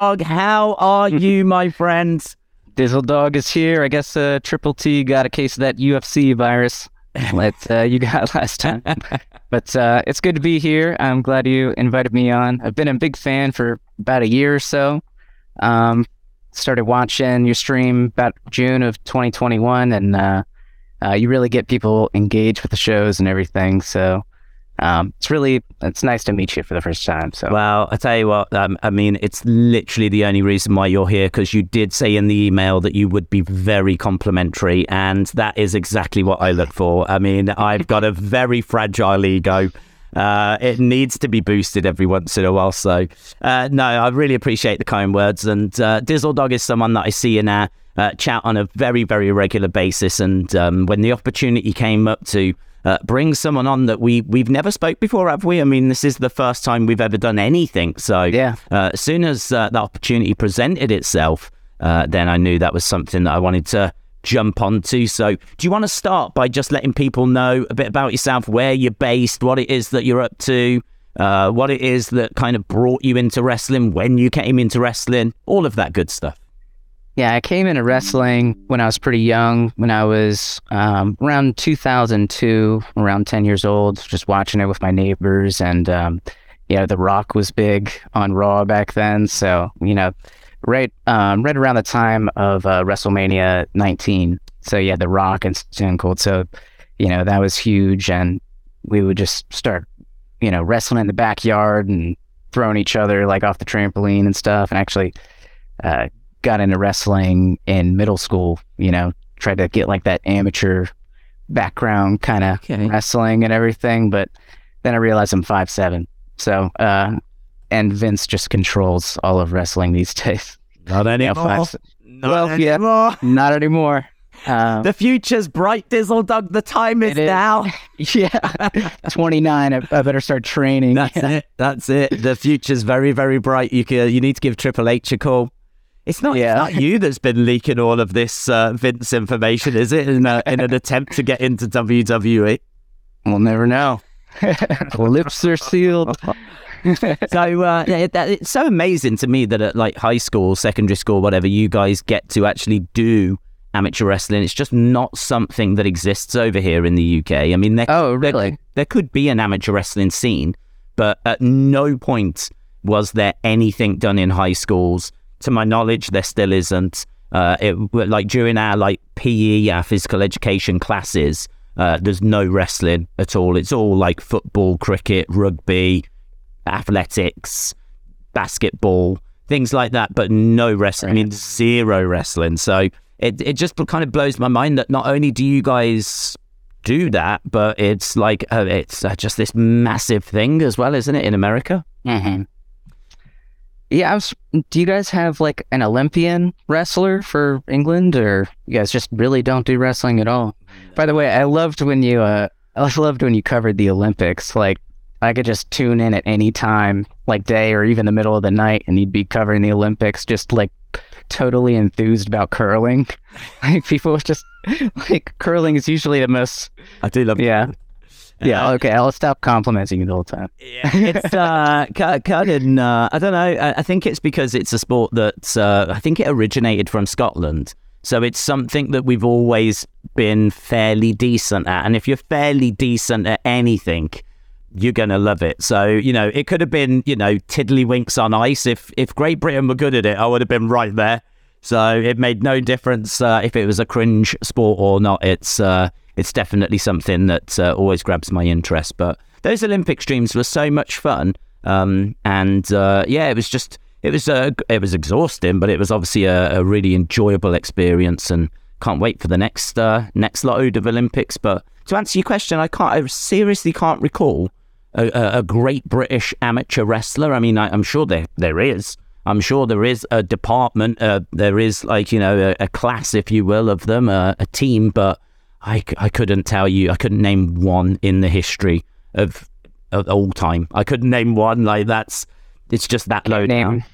How are you, my friends? Dizzledog is here. I guess Triple T got a case of that UFC virus that you got last time. But it's good to be here. I'm glad you invited me on. I've been a big fan for about a year or so. Started watching your stream about June of 2021, and you really get people engaged with the shows and everything. So it's nice to meet you for the first time. So, well, I tell you what, I mean, it's literally the only reason why you're here, because you did say in the email that you would be very complimentary, and that is exactly what I look for. I mean, I've got a very fragile ego. It needs to be boosted every once in a while. So, no, I really appreciate the kind words. And Dizzledog is someone that I see in our chat on a very, very regular basis. And when the opportunity came up to bring someone on that we've never spoke before, have we? I mean, this is the first time we've ever done anything. So, yeah. As soon as the opportunity presented itself, then I knew that was something that I wanted to jump onto. So do you want to start by just letting people know a bit about yourself, where you're based, what it is that you're up to, what it is that kind of brought you into wrestling, when you came into wrestling, all of that good stuff? Yeah, I came into wrestling when I was pretty young, when I was around 2002, around 10 years old, just watching it with my neighbors. And yeah, The Rock was big on Raw back then, so you know, right around the time of WrestleMania 19. So yeah, The Rock and Stone Cold. So, you know, that was huge. And we would just start, you know, wrestling in the backyard and throwing each other like off the trampoline and stuff. And actually got into wrestling in middle school, you know, tried to get like that amateur background kind of wrestling and everything. But then I realized I'm 5'7". So, and Vince just controls all of wrestling these days. Not anymore. Not anymore. The future's bright, Dizzledog. The time is now. Yeah. 29. I better start training. That's it. The future's very, very bright. You need to give Triple H a call. It's not you that's been leaking all of this Vince information, is it? In an attempt to get into WWE? We'll never know. Lips are sealed. So it's so amazing to me that at like high school, secondary school, whatever, you guys get to actually do amateur wrestling. It's just not something that exists over here in the UK. I mean, there could be an amateur wrestling scene, but at no point was there anything done in high schools. To my knowledge, there still isn't. During our like PE, our physical education classes, there's no wrestling at all. It's all like football, cricket, rugby, athletics, basketball, things like that, but no wrestling. Right. I mean, zero wrestling. So it just kind of blows my mind that not only do you guys do that, but it's like it's just this massive thing as well, isn't it, in America? Mm-hmm. Yeah, do you guys have like an Olympian wrestler for England, or you guys just really don't do wrestling at all? By the way, I loved when you covered the Olympics. Like, I could just tune in at any time, like day or even the middle of the night, and you'd be covering the Olympics, just like totally enthused about curling. Like, people just like curling is usually the most. I do love. Yeah. Yeah, okay, I'll stop complimenting you the whole time. Yeah, it's I don't know, I think it's because it's a sport that I think it originated from Scotland, so it's something that we've always been fairly decent at, and if you're fairly decent at anything, you're going to love it. So, you know, it could have been, you know, tiddlywinks on ice. If Great Britain were good at it, I would have been right there. So it made no difference if it was a cringe sport or not. It's definitely something that always grabs my interest. But those Olympic streams were so much fun, it was exhausting, but it was obviously a really enjoyable experience, and can't wait for the next load of Olympics. But to answer your question, I seriously can't recall a great British amateur wrestler. I mean, I'm sure there is. I'm sure there is a department. There is like, you know, a class, if you will, of them, a team, but. I couldn't tell you. I couldn't name one in the history of all time. I couldn't name one. Like, it's just that low down.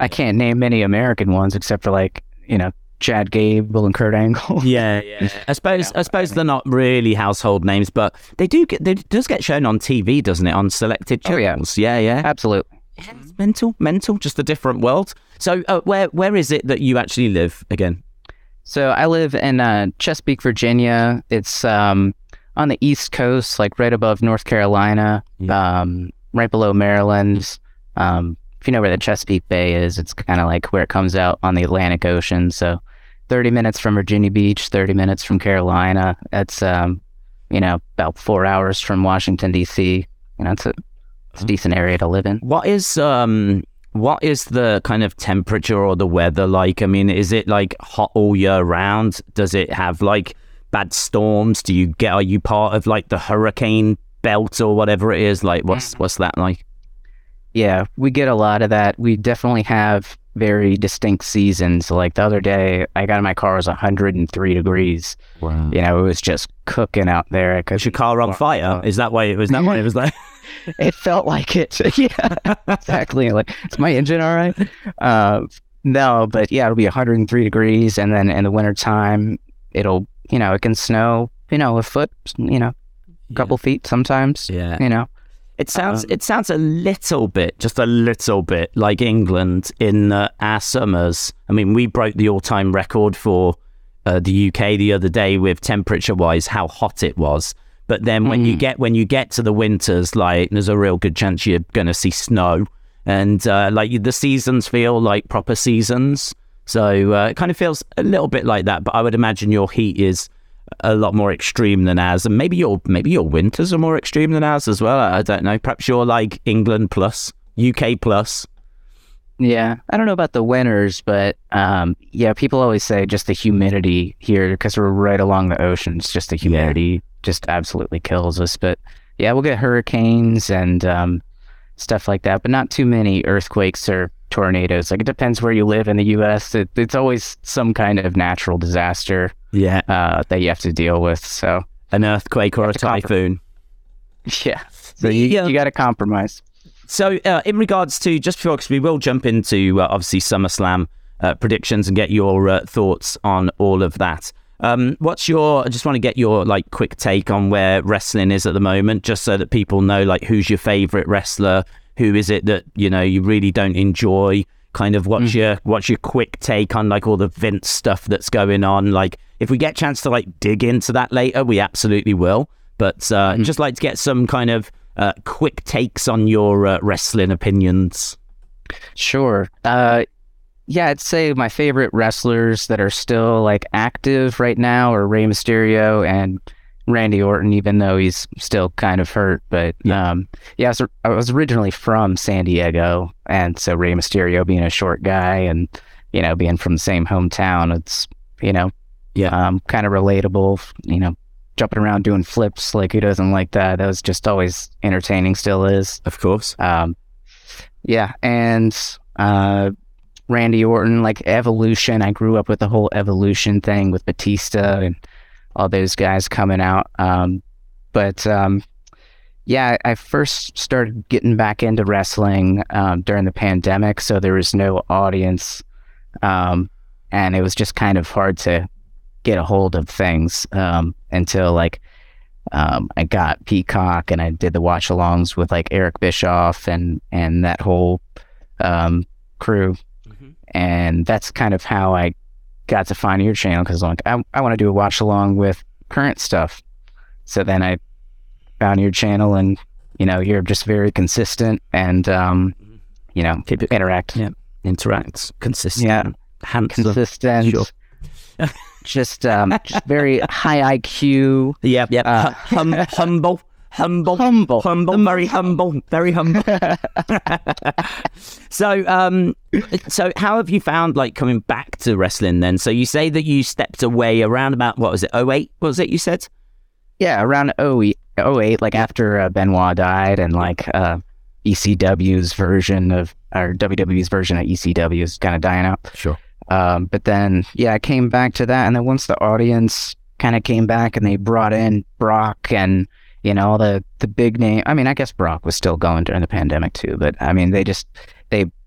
I can't name many American ones except for, like, you know, Chad Gable and Kurt Angle. Yeah. I suppose they're not really household names, but it does get shown on TV, doesn't it? On selected channels. Oh, yeah. Absolutely. It's mental. Just a different world. So where is it that you actually live again? So I live in Chesapeake, Virginia. It's on the East Coast, like right above North Carolina, right below Maryland. If you know where the Chesapeake Bay is, it's kind of like where it comes out on the Atlantic Ocean. So 30 minutes from Virginia Beach, 30 minutes from Carolina. It's, about 4 hours from Washington, D.C. You know, it's a decent area to live in. What is the kind of temperature or the weather like? I mean, is it like hot all year round? Does it have like bad storms? Are you part of like the hurricane belt or whatever it is? Like what's that like? Yeah, we get a lot of that. We definitely have very distinct seasons. Like the other day I got in my car, it was 103 degrees. Wow. You know, it was just cooking out there. Was your car on fire? Is that why it was that way? It was like... It felt like it. Yeah, exactly. Like, is my engine all right? No, but yeah, it'll be 103 degrees. And then in the wintertime, it'll, you know, it can snow, you know, a foot, you know, a couple feet sometimes. Yeah. You know, it sounds a little bit, just a little bit like England in our summers. I mean, we broke the all-time record for the UK the other day with temperature-wise, how hot it was. But then when you get to the winters, like there's a real good chance you're going to see snow, and like the seasons feel like proper seasons. So it kind of feels a little bit like that. But I would imagine your heat is a lot more extreme than ours, and maybe your winters are more extreme than ours as well. I don't know. Perhaps you're like England plus, UK plus. Yeah, I don't know about the winters, but people always say just the humidity here because we're right along the ocean. It's just the humidity. Yeah. Just absolutely kills us. But yeah, we'll get hurricanes and stuff like that, but not too many earthquakes or tornadoes. Like, it depends where you live in the U.S. It's always some kind of natural disaster that you have to deal with. So an earthquake or a typhoon. So you got to compromise. So in regards to, just before, because we will jump into obviously SummerSlam predictions and get your thoughts on all of that. I just want to get your like quick take on where wrestling is at the moment, just so that people know, like, who's your favorite wrestler? Who is it that, you know, you really don't enjoy? Kind of what's your quick take on like all the Vince stuff that's going on? Like, if we get a chance to like dig into that later, we absolutely will. But just like to get some kind of quick takes on your wrestling opinions. Sure. Yeah, I'd say my favorite wrestlers that are still like active right now are Rey Mysterio and Randy Orton, even though he's still kind of hurt. But so I was originally from San Diego, and so Rey Mysterio being a short guy and, you know, being from the same hometown, it's, you know, kind of relatable, you know, jumping around doing flips. Like, who doesn't like that? That was just always entertaining, still is. Of course. Randy Orton, like Evolution. I grew up with the whole Evolution thing with Batista and all those guys coming out. I first started getting back into wrestling during the pandemic, so there was no audience, and it was just kind of hard to get a hold of things until like I got Peacock and I did the watch-alongs with like Eric Bischoff and that whole crew. And that's kind of how I got to find your channel, because like, I want to do a watch along with current stuff. So then I found your channel, and, you know, you're just very consistent and, you know, interact. Yeah. Interact. Consistent. Yeah. Handsome. Consistent. Sure. Just very high IQ. Yeah. Yeah. Humble. Very humble. So how have you found like coming back to wrestling then? So you say that you stepped away around about, what was it, 2008? Was it you said? Yeah, around 2008, like after Benoit died, and like WWE's version of ECW is kind of dying out. Sure. But then I came back to that, and then once the audience kind of came back and they brought in Brock and, you know, the big name. I mean, I guess Brock was still going during the pandemic too, but I mean, they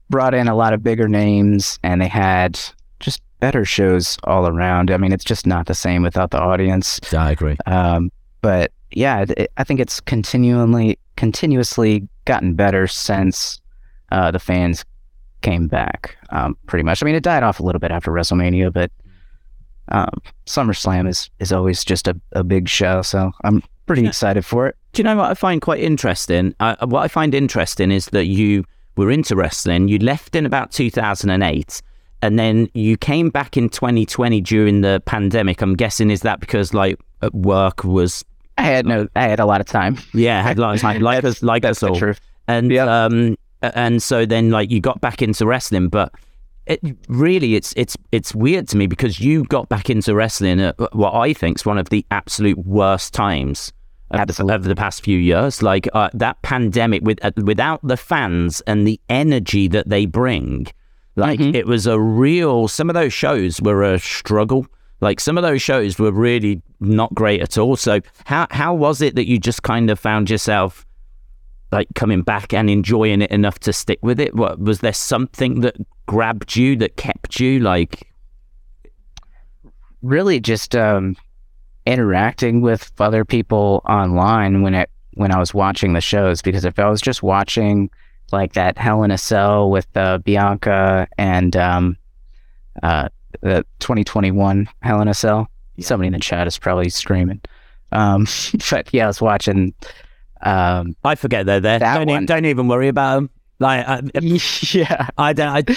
brought in a lot of bigger names, and they had just better shows all around. I mean, it's just not the same without the audience. Yeah, I agree. But yeah, I think it's continuously gotten better since the fans came back, pretty much. I mean, it died off a little bit after WrestleMania, but SummerSlam is always just a big show, so I'm pretty excited for it. Do you know what I find quite interesting? What I find interesting is that you were into wrestling, you left in about 2008, and then you came back in 2020 during the pandemic. I'm guessing, is that because like work was... I had a lot of time. Yeah, I had a lot of time. Like us, like that's us all. True. And yep. And so then like you got back into wrestling, but it really it's weird to me because you got back into wrestling at what I think is one of the absolute worst times of the past few years. Like that pandemic without the fans and the energy that they bring, like mm-hmm. it was a real. Some of those shows were a struggle. Like some of those shows were really not great at all. So how was it that you just kind of found yourself like coming back and enjoying it enough to stick with it? What, was there something that grabbed you, that kept you? Like really just interacting with other people online when I was watching the shows, because if I was just watching like that Hell in a Cell with Bianca and the 2021 Hell in a Cell. Yeah. Somebody in the chat is probably screaming. But yeah, I was watching. I forget they're there. Don't even worry about them. Like, yeah, I don't.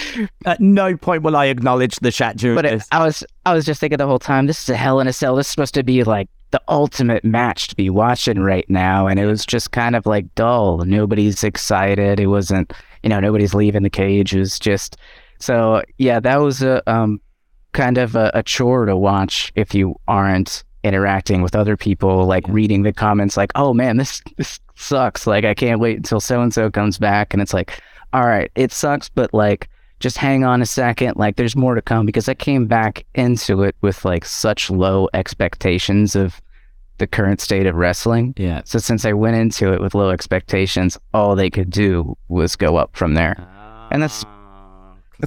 At no point will I acknowledge the chat during this. I was just thinking the whole time. This is a Hell in a Cell. This is supposed to be like the ultimate match to be watching right now, and it was just kind of like dull. Nobody's excited. It wasn't. You know, nobody's leaving the cage. It was just. So yeah, that was a. Kind of a chore to watch if you aren't interacting with other people, like reading the comments like, oh man, this sucks, like I can't wait until so-and-so comes back. And it's like, all right, it sucks, but like just hang on a second, like there's more to come, because I came back into it with like such low expectations of the current state of wrestling. Yeah. So since I went into it with low expectations, all they could do was go up from there. And that's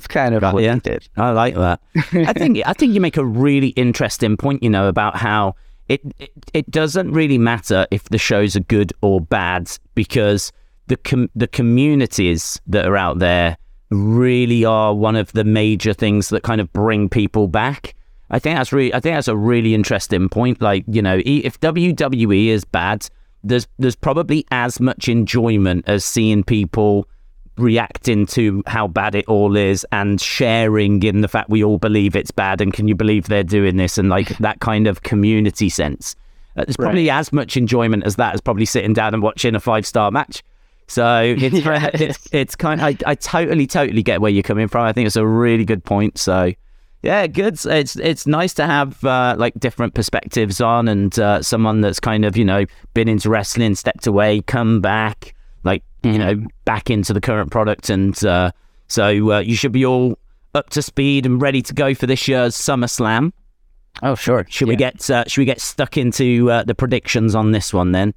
kind of what you did. I like that. I think you make a really interesting point, you know, about how it doesn't really matter if the shows are good or bad, because the communities that are out there really are one of the major things that kind of bring people back. I think that's a really interesting point. Like, you know, if WWE is bad, there's probably as much enjoyment as seeing people reacting to how bad it all is and sharing in the fact we all believe it's bad and can you believe they're doing this, and like that kind of community sense. There's probably as much enjoyment as that as probably sitting down and watching a 5-star match. So it's it's kind of, I totally get where you're coming from. I think it's a really good point. So yeah, good. It's nice to have like different perspectives on, and someone that's kind of, you know, been into wrestling, stepped away, come back, like, you know, back into the current product. And so you should be all up to speed and ready to go for this year's SummerSlam. Oh, sure. Should we get stuck into the predictions on this one then?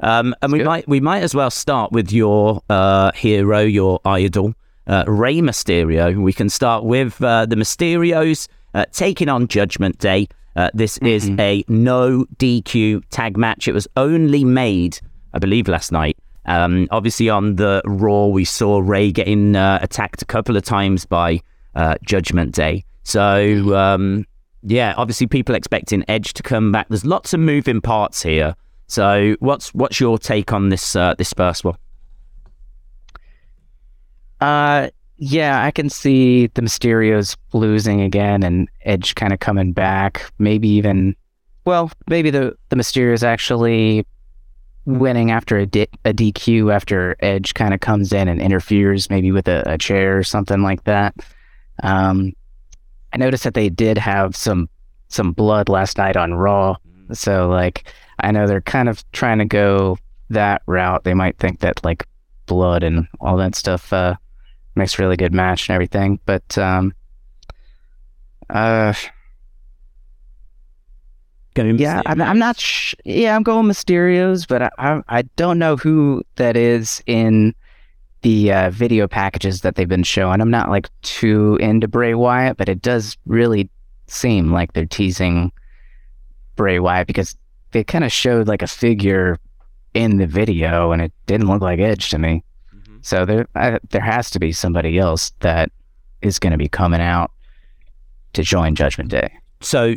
And we might as well start with your hero, your idol, Rey Mysterio. We can start with the Mysterios taking on Judgment Day. This is a no DQ tag match. It was only made, I believe, last night. Obviously on the Raw, we saw Rey getting attacked a couple of times by Judgment Day. So, yeah, obviously people expecting Edge to come back. There's lots of moving parts here. So what's your take on this this first one? Yeah, I can see the Mysterios losing again and Edge kind of coming back. Maybe even, well, maybe the Mysterios actually winning after a DQ, after Edge kind of comes in and interferes, maybe with a chair or something like that. I noticed that they did have some blood last night on Raw, so like I know they're kind of trying to go that route. They might think that like blood and all that stuff makes a really good match and everything, but yeah, I'm not. I'm going Mysterios, but I don't know who that is in the video packages that they've been showing. I'm not like too into Bray Wyatt, but it does really seem like they're teasing Bray Wyatt, because they kind of showed like a figure in the video, and it didn't look like Edge to me. Mm-hmm. So there has to be somebody else that is going to be coming out to join Judgment Day. So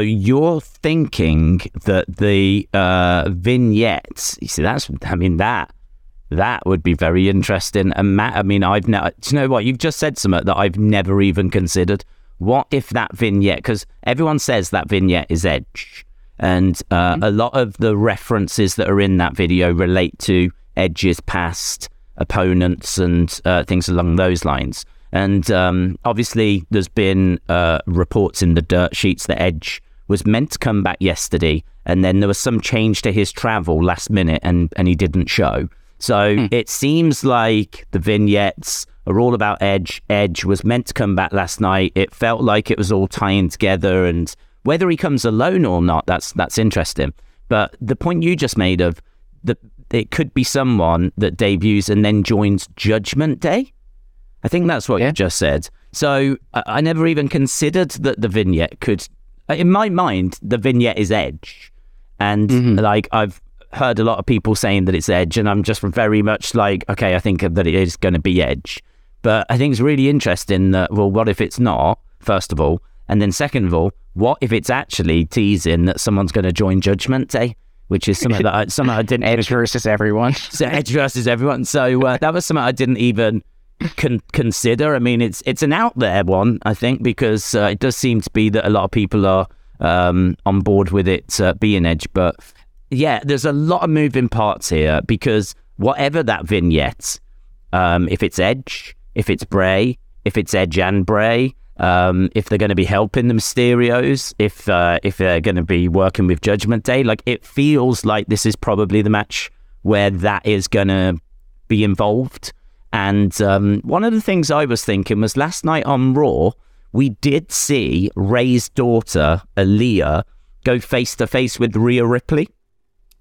you're thinking that the vignettes? You see, that would be very interesting. And Matt, do you know what? You've just said something that I've never even considered. What if that vignette? Because everyone says that vignette is Edge, and a lot of the references that are in that video relate to Edge's past opponents and things along those lines. And obviously there's been reports in the dirt sheets that Edge was meant to come back yesterday, and then there was some change to his travel last minute and he didn't show. So it seems like the vignettes are all about Edge. Edge was meant to come back last night. It felt like it was all tying together, and whether he comes alone or not, that's interesting. But the point you just made of it could be someone that debuts and then joins Judgment Day. I think that's what you just said. So I never even considered that the vignette could... In my mind, the vignette is Edge. And I've heard a lot of people saying that it's Edge, and I'm just very much like, okay, I think that it is going to be Edge. But I think it's really interesting that, well, what if it's not, first of all? And then second of all, what if it's actually teasing that someone's going to join Judgment Day? Which is something that I didn't... Edge versus everyone. So Edge versus everyone. So that was something I didn't even... consider. I mean, it's an out there one, I think, because it does seem to be that a lot of people are on board with it being Edge. But yeah, there's a lot of moving parts here, because whatever that vignette, if it's Edge, if it's Bray, if it's Edge and Bray, if they're going to be helping the Mysterios, if they're going to be working with Judgment Day, like, it feels like this is probably the match where that is going to be involved. And one of the things I was thinking was, last night on Raw, we did see Rey's daughter, Aaliyah, go face-to-face with Rhea Ripley.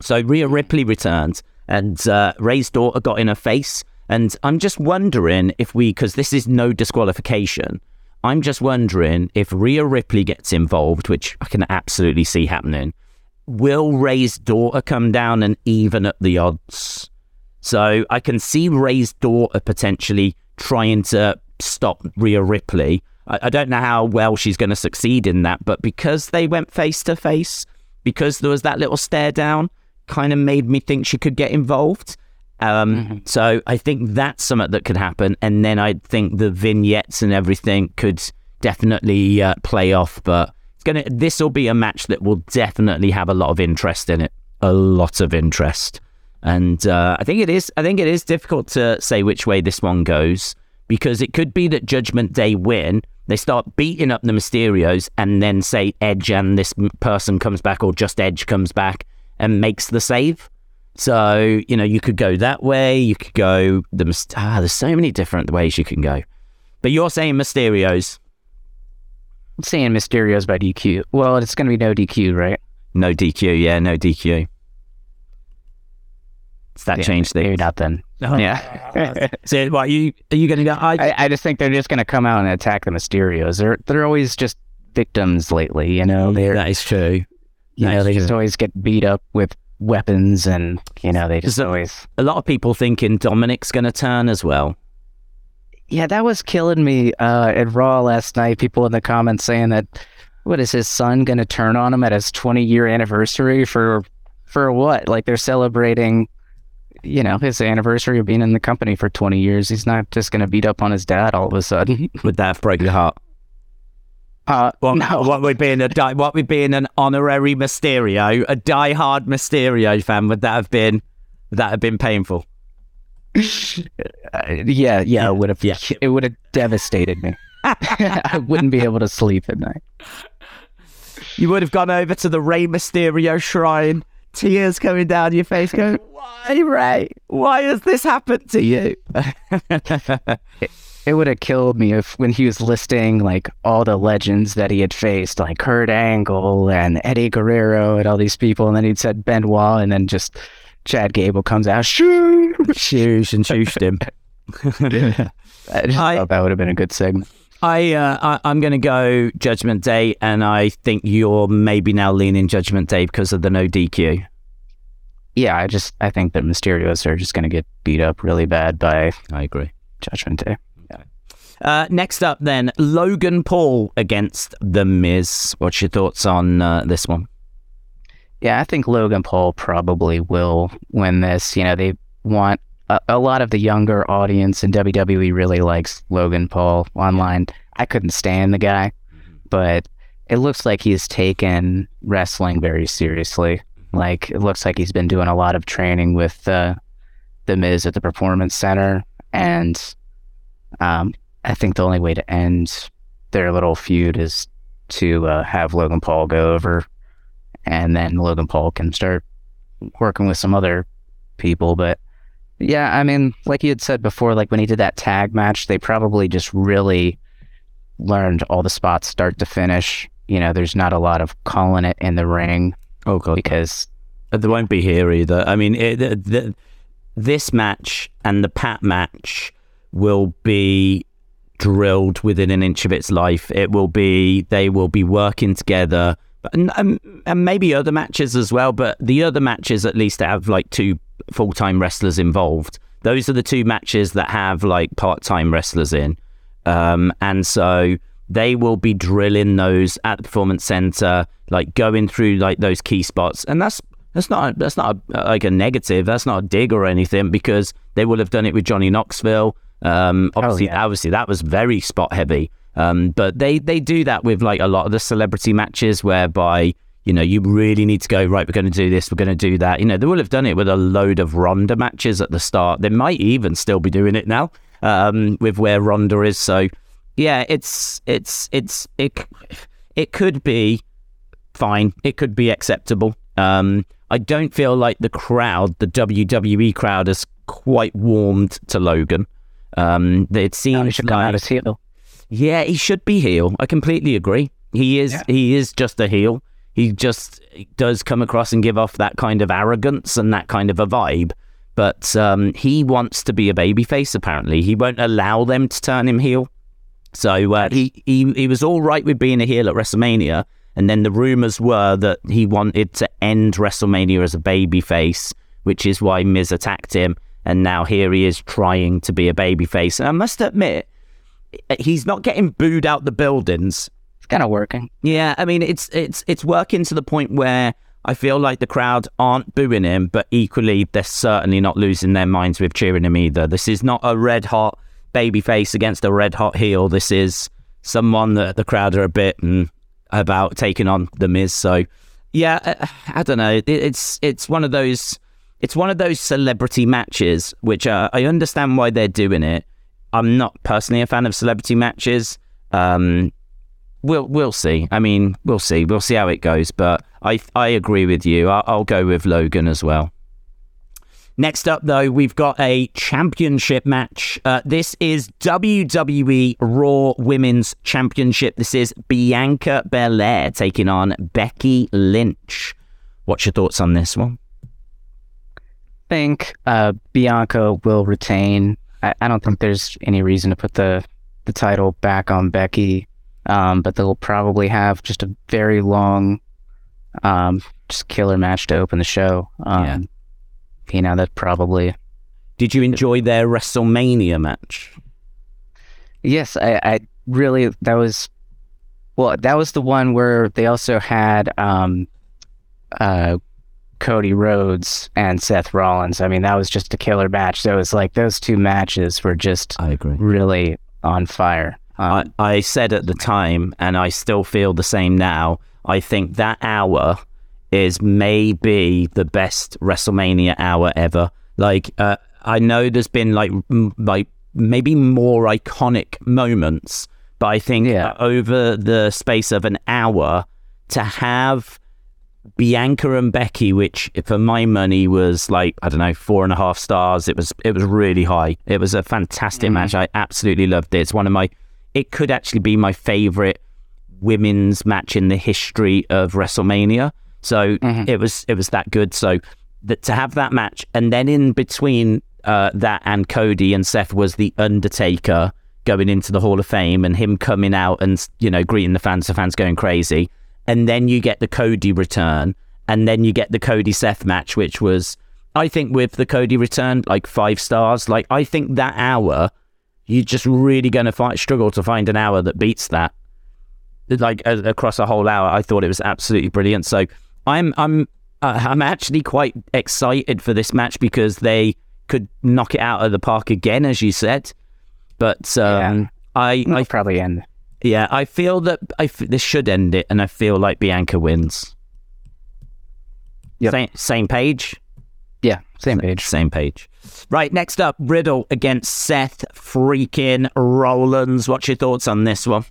So Rhea Ripley returned, and Rey's daughter got in her face. And I'm just wondering if because this is no disqualification, I'm just wondering if Rhea Ripley gets involved, which I can absolutely see happening, will Rey's daughter come down and even up the odds? So I can see Rey's daughter potentially trying to stop Rhea Ripley. I don't know how well she's going to succeed in that, but because they went face-to-face, because there was that little stare down, kind of made me think she could get involved. So I think that's something that could happen. And then I think the vignettes and everything could definitely play off. But this will be a match that will definitely have a lot of interest in it. A lot of interest. And I think it is difficult to say which way this one goes, because it could be that Judgment Day win, they start beating up the Mysterios, and then say Edge and this person comes back, or just Edge comes back and makes the save. So, you know, you could go that way, you could go there's so many different ways you can go. But you're saying Mysterios. I'm saying Mysterios by DQ. Well, it's going to be no DQ, right? No DQ, yeah, no DQ. That changed things. Maybe not then. Oh, yeah. So, what are you going to go? I just think they're just going to come out and attack the Mysterios. They're always just victims lately, you know. That is true. You know, they just always get beat up with weapons, and you know they just always. A lot of people thinking Dominic's going to turn as well. Yeah, that was killing me at Raw last night. People in the comments saying that, what is his son going to turn on him at his 20-year anniversary for what? Like, they're celebrating, you know, his anniversary of being in the company for 20 years. He's not just going to beat up on his dad all of a sudden. Would that break your heart? No. What would being an honorary Mysterio, a diehard Mysterio fan, would that have been painful? Yeah, it would have devastated me. I wouldn't be able to sleep at night. You would have gone over to the Rey Mysterio shrine. Tears coming down your face, going, why, Ray? Why has this happened to you? It would have killed me when he was listing, like, all the legends that he had faced, like Kurt Angle and Eddie Guerrero and all these people, and then he'd said Benoit, and then just Chad Gable comes out, shoosh, and shooshed him. I just thought that would have been a good segment. I'm going to go Judgment Day, and I think you're maybe now leaning Judgment Day because of the no DQ. yeah, I think that Mysterios are just going to get beat up really bad by Judgment Day. Yeah. Next up then, Logan Paul against The Miz. What's your thoughts on this one? Yeah, I think Logan Paul probably will win this. You know, they want a lot of the younger audience, and WWE really likes Logan Paul online. I couldn't stand the guy, but it looks like he's taken wrestling very seriously. Like, it looks like he's been doing a lot of training with The Miz at the Performance Center, and I think the only way to end their little feud is to have Logan Paul go over, and then Logan Paul can start working with some other people. But yeah, I mean, like you had said before, like when he did that tag match, they probably just really learned all the spots start to finish. You know, there's not a lot of calling it in the ring. Oh god, because there won't be here either. I mean, this match and the Pat match will be drilled within an inch of its life. It will be, they will be working together. And maybe other matches as well, but the other matches at least have like two full-time wrestlers involved. Those are the two matches that have like part-time wrestlers in, and so they will be drilling those at the Performance Center, like going through like those key spots. And that's not like a negative. That's not a dig or anything, because they will have done it with Johnny Knoxville. Obviously that was very spot heavy. But they do that with like a lot of the celebrity matches, whereby, you know, you really need to go, right, we're going to do this, we're going to do that. You know, they will have done it with a load of Ronda matches at the start. They might even still be doing it now with where Ronda is. So yeah, it could be fine. It could be acceptable. I don't feel like the crowd, the WWE crowd, has quite warmed to Logan. It seems like... Yeah, he should be heel. I completely agree. He is. Yeah. He is just a heel. He just does come across and give off that kind of arrogance and that kind of a vibe. But he wants to be a babyface. Apparently, he won't allow them to turn him heel. So he was all right with being a heel at WrestleMania, and then the rumors were that he wanted to end WrestleMania as a babyface, which is why Miz attacked him. And now here he is trying to be a babyface. And I must admit, he's not getting booed out the buildings. It's kind of working. Yeah, I mean, it's working to the point where I feel like the crowd aren't booing him, but equally they're certainly not losing their minds with cheering him either. This is not a red hot babyface against a red hot heel. This is someone that the crowd are a bit about taking on The Miz. So yeah, I don't know. It's one of those celebrity matches, which I understand why they're doing it. I'm not personally a fan of celebrity matches. We'll see. I mean, we'll see. We'll see how it goes. But I agree with you. I'll go with Logan as well. Next up, though, we've got a championship match. This is WWE Raw Women's Championship. This is Bianca Belair taking on Becky Lynch. What's your thoughts on this one? I think Bianca will retain. I don't think there's any reason to put the title back on Becky, but they'll probably have just a very long, just killer match to open the show. Yeah. You know, that probably... Did you enjoy their WrestleMania match? Yes, I really... That was the one where they also had Cody Rhodes and Seth Rollins. I mean, that was just a killer match. So it was like those two matches were just really on fire. I said at the time, and I still feel the same now, I think that hour is maybe the best WrestleMania hour ever. Like, I know there's been like maybe more iconic moments, but I think over the space of an hour to have Bianca and Becky, which for my money was like, I don't know, 4.5 stars. It was really high. It was a fantastic match. I absolutely loved it. It's one of my... It could actually be my favorite women's match in the history of WrestleMania. So it was that good. So to have that match, and then in between that and Cody and Seth was The Undertaker going into the Hall of Fame and him coming out and, you know, greeting the fans going crazy. And then you get the Cody return, and then you get the Cody Seth match, which was I think with the Cody return, like 5 stars, like I think that hour, you're just really going to struggle to find an hour that beats that. Like across a whole hour, I thought it was absolutely brilliant. So I'm actually quite excited for this match because they could knock it out of the park again, as you said. But I probably end. Yeah, I feel that this should end it, and I feel like Bianca wins. Yep. Same page? Yeah, same page. Right, next up, Riddle against Seth freaking Rollins. What's your thoughts on this one?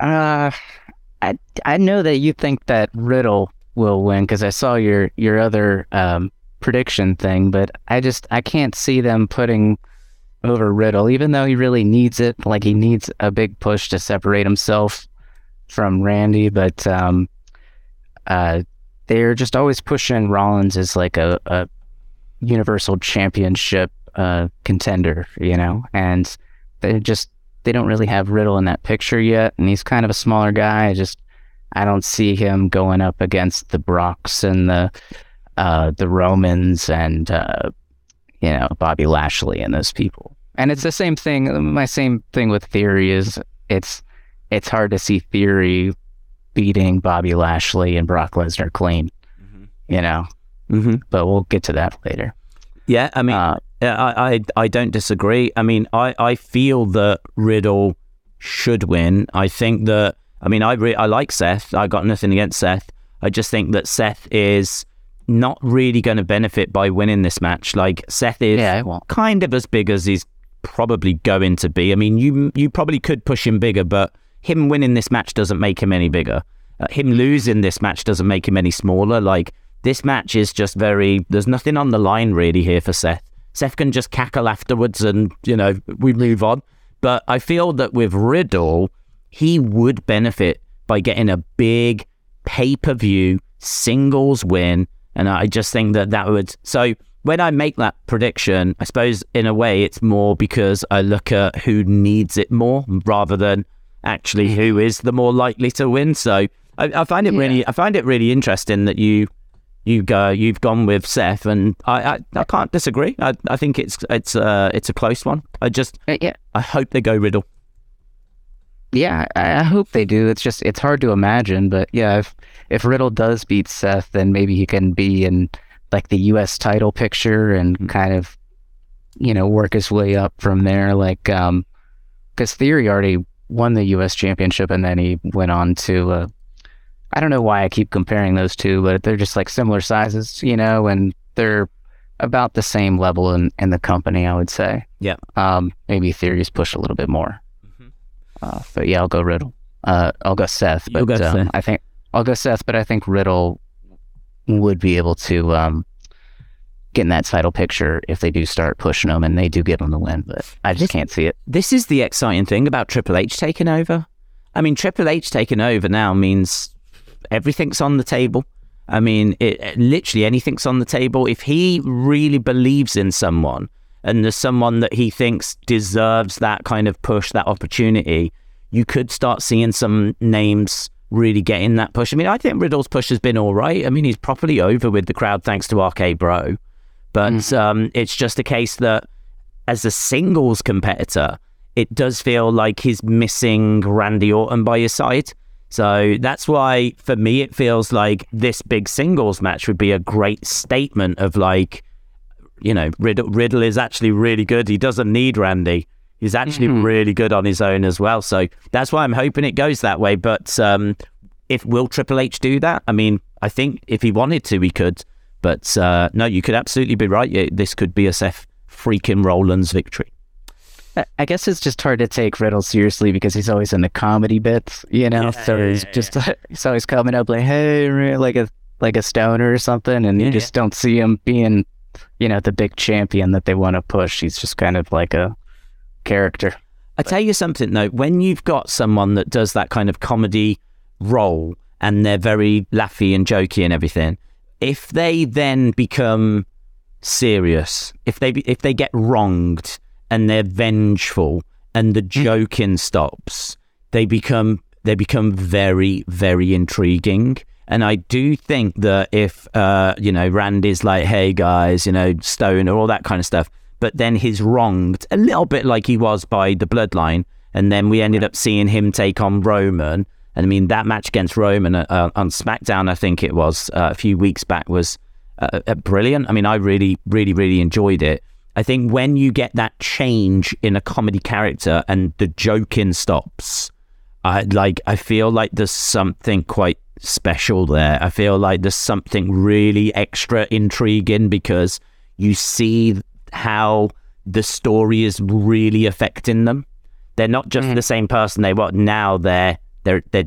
I know that you think that Riddle will win because I saw your other prediction thing, but I can't see them putting over Riddle, even though he really needs it. Like, he needs a big push to separate himself from Randy, but they're just always pushing Rollins as like a universal championship contender, you know, and they don't really have Riddle in that picture yet, and he's kind of a smaller guy. I don't see him going up against the Brocks and the Romans and Bobby Lashley and those people. And it's the same thing. My same thing with Theory is it's hard to see Theory beating Bobby Lashley and Brock Lesnar clean, you know. Mm-hmm. But we'll get to that later. Yeah, I mean, I don't disagree. I mean, I feel that Riddle should win. I think that, I mean, I like Seth. I got nothing against Seth. I just think that Seth is not really going to benefit by winning this match. Like, Seth is kind of as big as he's probably going to be. I mean, you probably could push him bigger, but him winning this match doesn't make him any bigger. Him losing this match doesn't make him any smaller. Like, this match is just there's nothing on the line really here for Seth. Seth can just cackle afterwards and, you know, we move on. But I feel that with Riddle, he would benefit by getting a big pay-per-view singles win. And I just think that would... So when I make that prediction, I suppose in a way it's more because I look at who needs it more rather than actually who is the more likely to win. So I find it really interesting that you've gone with Seth, and I can't disagree. I think it's a close one. I hope they go Riddle. Yeah, I hope they do. It's just, it's hard to imagine, but yeah, if Riddle does beat Seth, then maybe he can be in like the U.S. title picture and kind of, you know, work his way up from there. Like, because Theory already won the U.S. championship, and then he went on to, I don't know why I keep comparing those two, but they're just like similar sizes, you know, and they're about the same level in the company, I would say. Yeah. Maybe Theory's pushed a little bit more. But yeah, I'll go Riddle. I'll go Seth. But go Seth. I think I'll go Seth, but I think Riddle would be able to get in that title picture if they do start pushing him, and they do get on the win. But I just can't see it. This is the exciting thing about Triple H taking over. I mean, Triple H taking over now means everything's on the table. I mean, literally anything's on the table. If he really believes in someone, and there's someone that he thinks deserves that kind of push, that opportunity, you could start seeing some names really getting that push. I mean, I think Riddle's push has been all right. I mean, he's properly over with the crowd thanks to RK Bro. But it's just a case that as a singles competitor, it does feel like he's missing Randy Orton by his side. So that's why, for me, it feels like this big singles match would be a great statement of like, you know, Riddle is actually really good. He doesn't need Randy. He's actually really good on his own as well. So that's why I'm hoping it goes that way. But will Triple H do that? I mean, I think if he wanted to, he could. But no, you could absolutely be right. This could be a Seth freaking Rollins victory. I guess it's just hard to take Riddle seriously because he's always in the comedy bits, you know? Yeah, so he's always coming up like, hey, like a stoner or something. And you just don't see him being... you know, the big champion that they want to push. He's just kind of like a character. I tell you something though, when you've got someone that does that kind of comedy role and they're very laughy and jokey and everything, if they then become serious, if they get wronged and they're vengeful and the joking stops, they become very, very intriguing. And I do think that if, Randy's like, hey guys, Stone or all that kind of stuff, but then he's wronged a little bit like he was by the Bloodline. And then we ended up seeing him take on Roman. And I mean, that match against Roman on SmackDown, I think it was a few weeks back, was brilliant. I mean, I really, really, really enjoyed it. I think when you get that change in a comedy character and the joking stops, I feel like there's something quite special there. I feel like there's something really extra intriguing because you see how the story is really affecting them. They're not just the same person they were. Now they're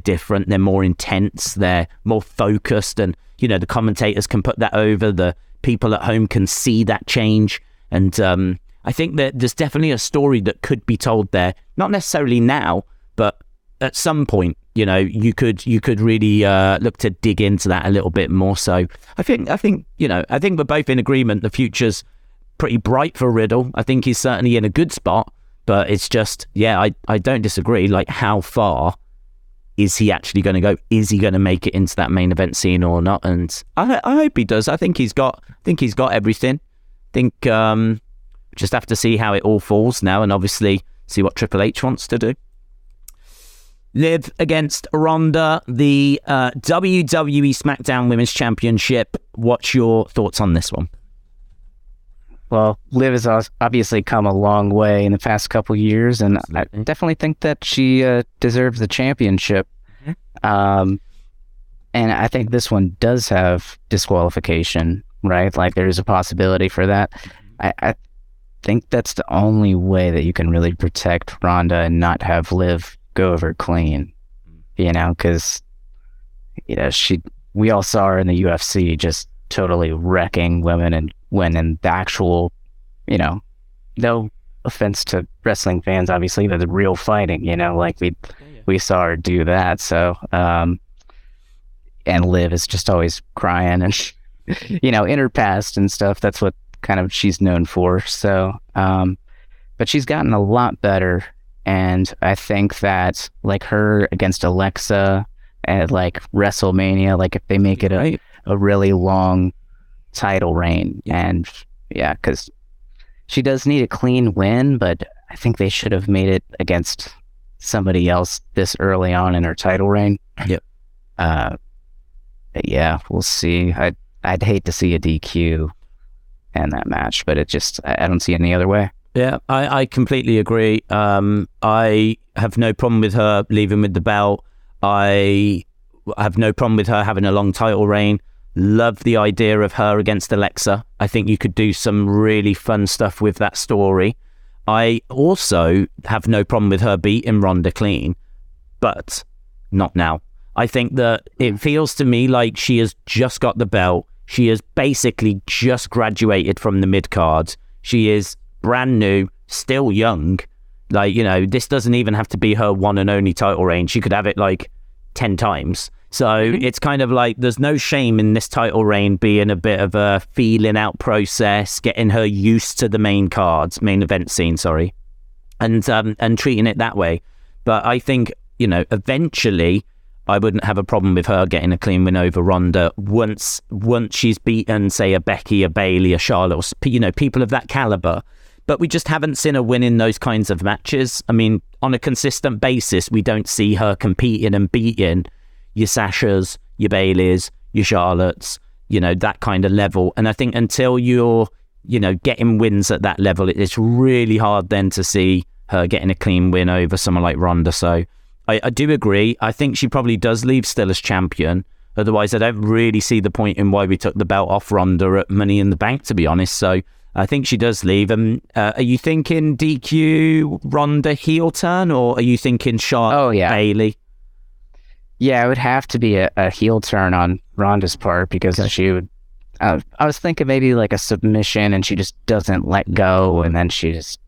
different. They're more intense. They're more focused. And, the commentators can put that over. The people at home can see that change. And I think that there's definitely a story that could be told there. Not necessarily now, but at some point, you could really look to dig into that a little bit more. So I think we're both in agreement. The future's pretty bright for Riddle. I think he's certainly in a good spot, but it's just, I don't disagree. Like, how far is he actually going to go? Is he going to make it into that main event scene or not? And I hope he does. I think he's got everything. I think just have to see how it all falls now, and obviously see what Triple H wants to do. Liv against Ronda, the WWE SmackDown Women's Championship. What's your thoughts on this one? Well, Liv has obviously come a long way in the past couple of years, and I definitely think that she deserves the championship. And I think this one does have disqualification, right? Like, there's a possibility for that. I think that's the only way that you can really protect Ronda and not have Liv go over clean, because we all saw her in the UFC just totally wrecking women, and when in the actual, no offense to wrestling fans, obviously, but the real fighting, we saw her do that. So, and Liv is just always crying and in her past and stuff. That's what kind of she's known for. So, but she's gotten a lot better. And I think that, like, her against Alexa at, like, WrestleMania, like, if they make it a really long title reign, and, because she does need a clean win, but I think they should have made it against somebody else this early on in her title reign. Yep. We'll see. I'd hate to see a DQ in that match, but I don't see any other way. Yeah, I completely agree. I have no problem with her leaving with the belt. I have no problem with her having a long title reign. Love the idea of her against Alexa. I think you could do some really fun stuff with that story. I also have no problem with her beating Ronda clean, but not now. I think that it feels to me like she has just got the belt. She has basically just graduated from the mid-card. She is brand new, still young. Like, this doesn't even have to be her one and only title reign. She could have it like 10 times. So it's kind of like there's no shame in this title reign being a bit of a feeling out process, getting her used to the main event scene, and treating it that way. But I think, eventually I wouldn't have a problem with her getting a clean win over Ronda once she's beaten, say, a Becky, a Bailey, a Charlotte, people of that caliber. But we just haven't seen her win in those kinds of matches. I mean, on a consistent basis, we don't see her competing and beating your Sashas, your Baileys, your Charlottes, that kind of level. And I think until you're, getting wins at that level, it's really hard then to see her getting a clean win over someone like Ronda. So I do agree. I think she probably does leave still as champion. Otherwise, I don't really see the point in why we took the belt off Ronda at Money in the Bank, to be honest. So I think she does leave. And are you thinking DQ, Ronda heel turn, or are you thinking Charlotte, Bailey? Yeah, it would have to be a heel turn on Ronda's part, because she would. I was thinking maybe like a submission, and she just doesn't let go, and then she just,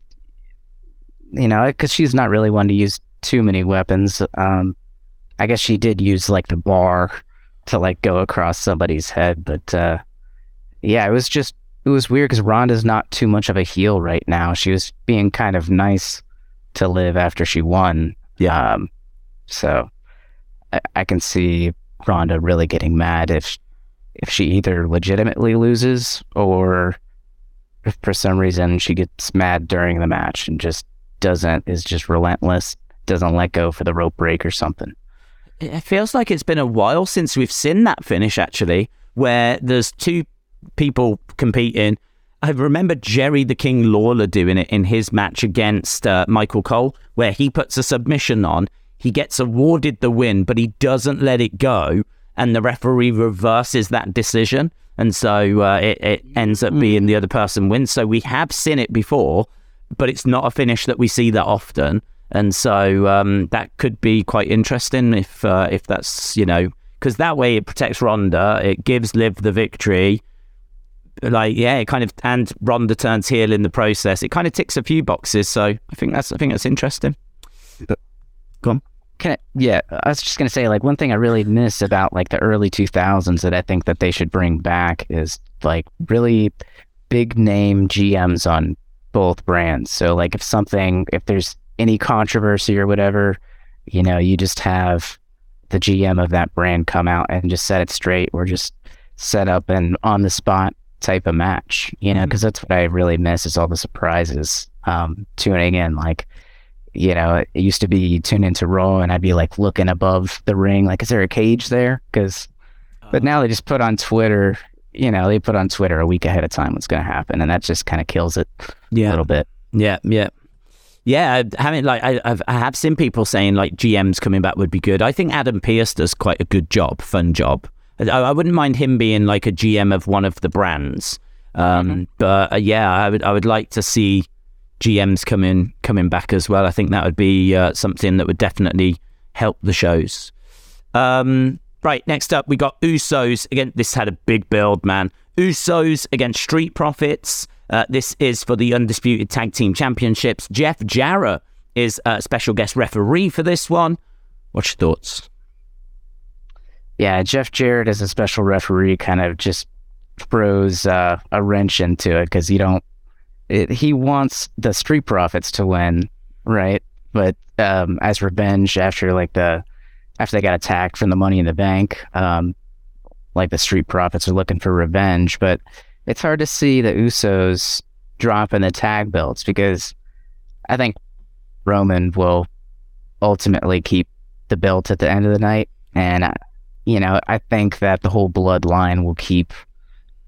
because she's not really one to use too many weapons. I guess she did use like the bar to like go across somebody's head, but it was weird because Ronda's not too much of a heel right now. She was being kind of nice to Liv after she won. So I can see Ronda really getting mad if she either legitimately loses or if for some reason she gets mad during the match and just is just relentless, doesn't let go for the rope break or something. It feels like it's been a while since we've seen that finish, actually, where there's two people competing. I remember Jerry the King Lawler doing it in his match against Michael Cole, where he puts a submission on, he gets awarded the win, but he doesn't let it go, and the referee reverses that decision, and so it ends up being the other person wins. So we have seen it before, but it's not a finish that we see that often, and so that could be quite interesting if that's, because that way it protects Ronda, it gives Liv the victory, and Ronda turns heel in the process. It kind of ticks a few boxes, so I think that's interesting. Go on. I was just gonna say, one thing I really miss about the early 2000s that I think that they should bring back is really big name GMs on both brands. So if there's any controversy or whatever, you just have the GM of that brand come out and just set it straight, or just set up an on the spot type of match, because that's what I really miss, is all the surprises. Tuning in, it used to be you tune into Raw and I'd be looking above the ring, is there a cage there? But now they just put on Twitter, a week ahead of time what's going to happen, and that just kind of kills it a little bit. Yeah, I have seen people saying GMs coming back would be good. I think Adam Pearce does quite a good job, fun job. I wouldn't mind him being a GM of one of the brands. But I would like to see GMs coming back as well. I think that would be something that would definitely help the shows. Right, next up we got Usos. Again, this had a big build, man. Usos against Street Profits. This is for the Undisputed Tag Team Championships. Jeff Jarrett is a special guest referee for this one. What's your thoughts? Yeah, Jeff Jarrett as a special referee kind of just throws a wrench into it, because he wants the Street Profits to win, right? But as revenge after they got attacked from the Money in the Bank, the Street Profits are looking for revenge, but it's hard to see the Usos dropping the tag belts, because I think Roman will ultimately keep the belt at the end of the night. And, I think that the whole bloodline will keep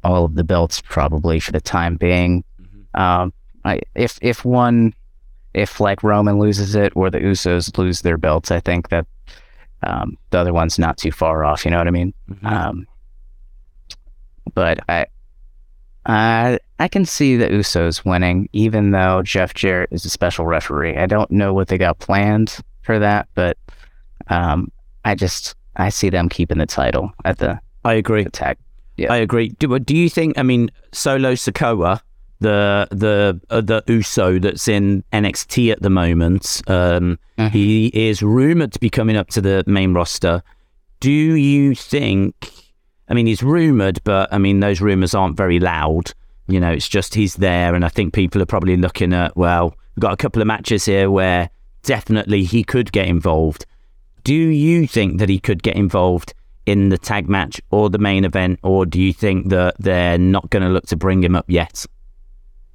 all of the belts probably for the time being. If Roman loses it or the Usos lose their belts, I think that the other one's not too far off. You know what I mean? But I can see the Usos winning, even though Jeff Jarrett is a special referee. I don't know what they got planned for that, but I see them keeping the title at the. I agree. The tag. Yeah, I agree. Do you think? I mean, Solo Sikoa, the Uso that's in NXT at the moment, he is rumored to be coming up to the main roster. Do you think? I mean, he's rumoured, but, those rumours aren't very loud. It's just he's there, and I think people are probably looking at, we've got a couple of matches here where definitely he could get involved. Do you think that he could get involved in the tag match or the main event, or do you think that they're not going to look to bring him up yet?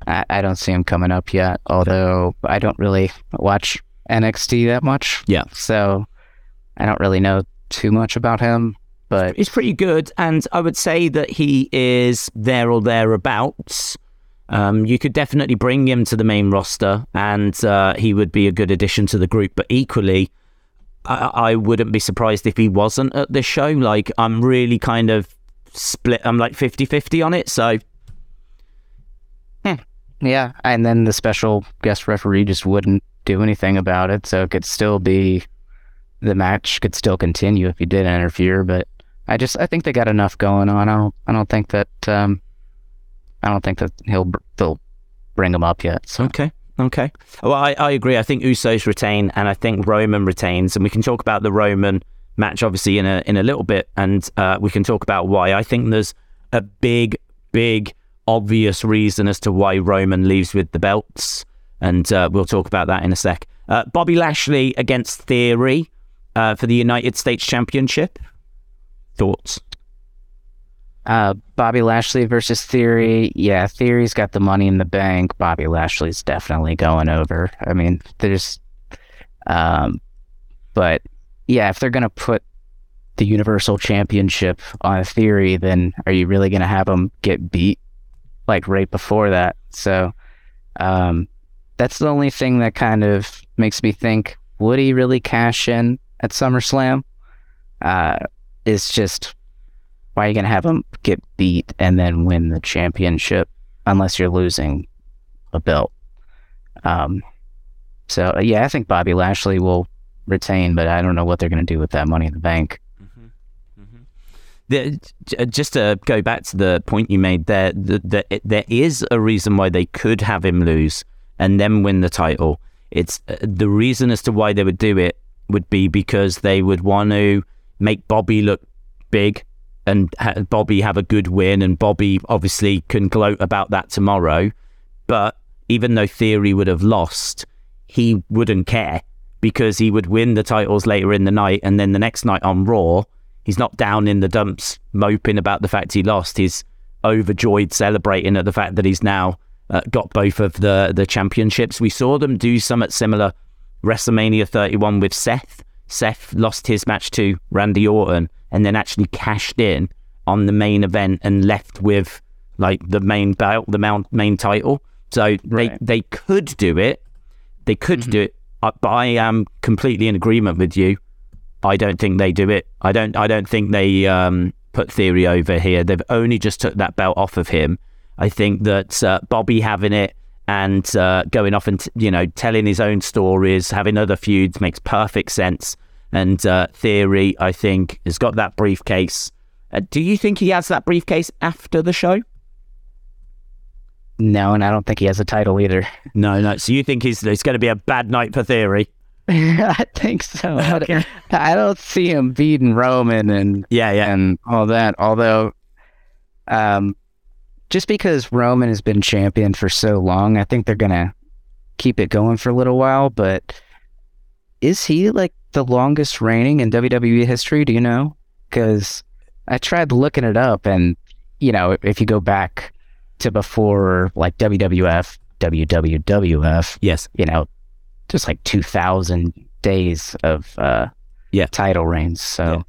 I don't see him coming up yet, although I don't really watch NXT that much. Yeah. So I don't really know too much about him. But he's pretty good, and I would say that he is there or thereabouts. You could definitely bring him to the main roster, and he would be a good addition to the group. But equally, I wouldn't be surprised if he wasn't at this show. I'm really kind of split. I'm 50-50 on it, so... Yeah, and then the special guest referee just wouldn't do anything about it, so it could still be... The match could still continue if he did interfere, but... I think they got enough going on. I don't think that they'll bring him up yet. So. Okay. Well, I agree. I think Usos retain, and I think Roman retains, and we can talk about the Roman match obviously in a little bit, and we can talk about why. I think there's a big obvious reason as to why Roman leaves with the belts, and we'll talk about that in a sec. Bobby Lashley against Theory for the United States Championship. Thoughts? Bobby Lashley versus Theory. Yeah, Theory's got the money in the bank. Bobby Lashley's definitely going over. I mean, there's... but, yeah, if they're going to put the Universal Championship on a Theory, then are you really going to have them get beat, like, right before that? So, that's the only thing that kind of makes me think, would he really cash in at SummerSlam? It's just... Why are you going to have them get beat and then win the championship unless you're losing a belt? So, yeah, I think Bobby Lashley will retain, but I don't know what they're going to do with that Money in the Bank. Mm-hmm. Mm-hmm. Just to go back to the point you made there, there is a reason why they could have him lose and then win the title. It's the reason as to why they would do it would be because they would want to make Bobby look big and Bobby have a good win, and Bobby obviously can gloat about that tomorrow. But even though Theory would have lost, he wouldn't care because he would win the titles later in the night, and then the next night on Raw, he's not down in the dumps moping about the fact he lost. He's overjoyed, celebrating at the fact that he's now got both of the championships. We saw them do something similar WrestleMania 31 with Seth. Seth lost his match to Randy Orton and then actually cashed in on the main event and left with like the main belt, the main title. So they could do it. They could do it, but I am completely in agreement with you. I don't think they do it. I don't think they put Theory over here. They've only just took that belt off of him. I think that Bobby having it and going off and telling his own stories, having other feuds makes perfect sense. And Theory, I think, has got that briefcase. Do you think he has that briefcase after the show? No, and I don't think he has a title either. No. So you think it's going to be a bad night for Theory? I think so. Okay. I don't see him beating Roman and and all that. Although, just because Roman has been champion for so long, I think they're going to keep it going for a little while. But is he like the longest reigning in WWE history? Do you know? Because I tried looking it up, and if you go back to before like WWF, WWWF, yes, just like 2,000 days of title reigns. So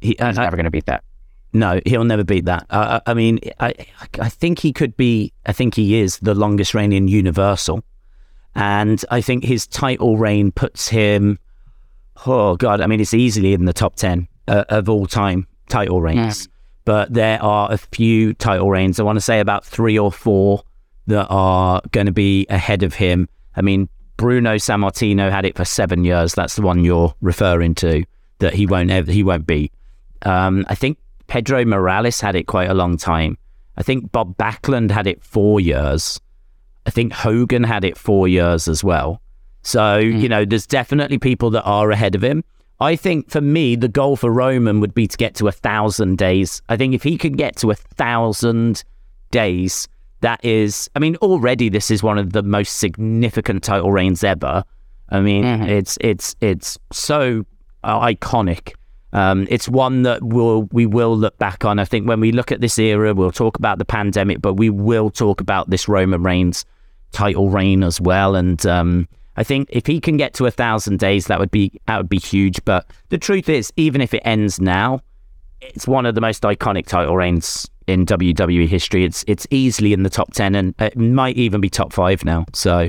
he's never going to beat that. No, he'll never beat that. I think he could be. I think he is the longest reigning Universal, and I think his title reign puts him. Oh, God. I mean, it's easily in the top 10 of all-time title reigns. But there are a few title reigns. I want to say about 3 or 4 that are going to be ahead of him. I mean, Bruno Sammartino had it for 7 years. That's the one you're referring to that he won't beat. I think Pedro Morales had it quite a long time. I think Bob Backlund had it 4 years. I think Hogan had it 4 years as well. So, there's definitely people that are ahead of him. I think for me, the goal for Roman would be to get to 1,000 days. I think if he could get to 1,000 days, that is, I mean, already this is one of the most significant title reigns ever. I mean, it's so iconic. It's one that we will look back on. I think when we look at this era, we'll talk about the pandemic, but we will talk about this Roman Reigns title reign as well. And, I think if he can get to 1,000 days, that would be huge. But the truth is, even if it ends now, it's one of the most iconic title reigns in WWE history. It's easily in the top 10, and it might even be top 5 now. So,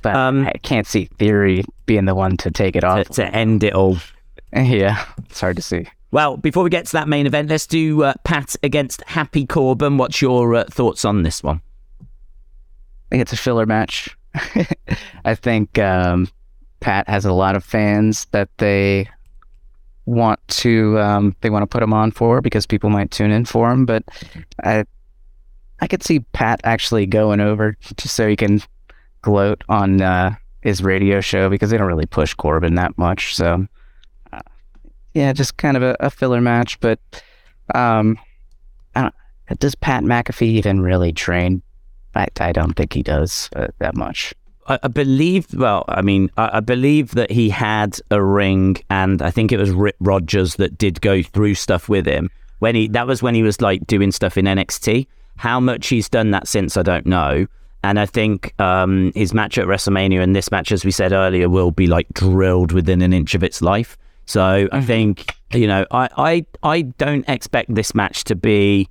but I can't see Theory being the one to take it off to end it all. Yeah, it's hard to see. Well, before we get to that main event, let's do Pat against Happy Corbin. What's your thoughts on this one? I think it's a filler match. I think Pat has a lot of fans that they want to put him on for because people might tune in for him. But I could see Pat actually going over just so he can gloat on his radio show because they don't really push Corbin that much. So just kind of a filler match. But does Pat McAfee even really train? I don't think he does that much. I believe that he had a ring, and I think it was Rip Rogers that did go through stuff with him. That was when he was like doing stuff in NXT. How much he's done that since, I don't know. And I think his match at WrestleMania and this match, as we said earlier, will be like drilled within an inch of its life. So I think, you know, I don't expect this match to be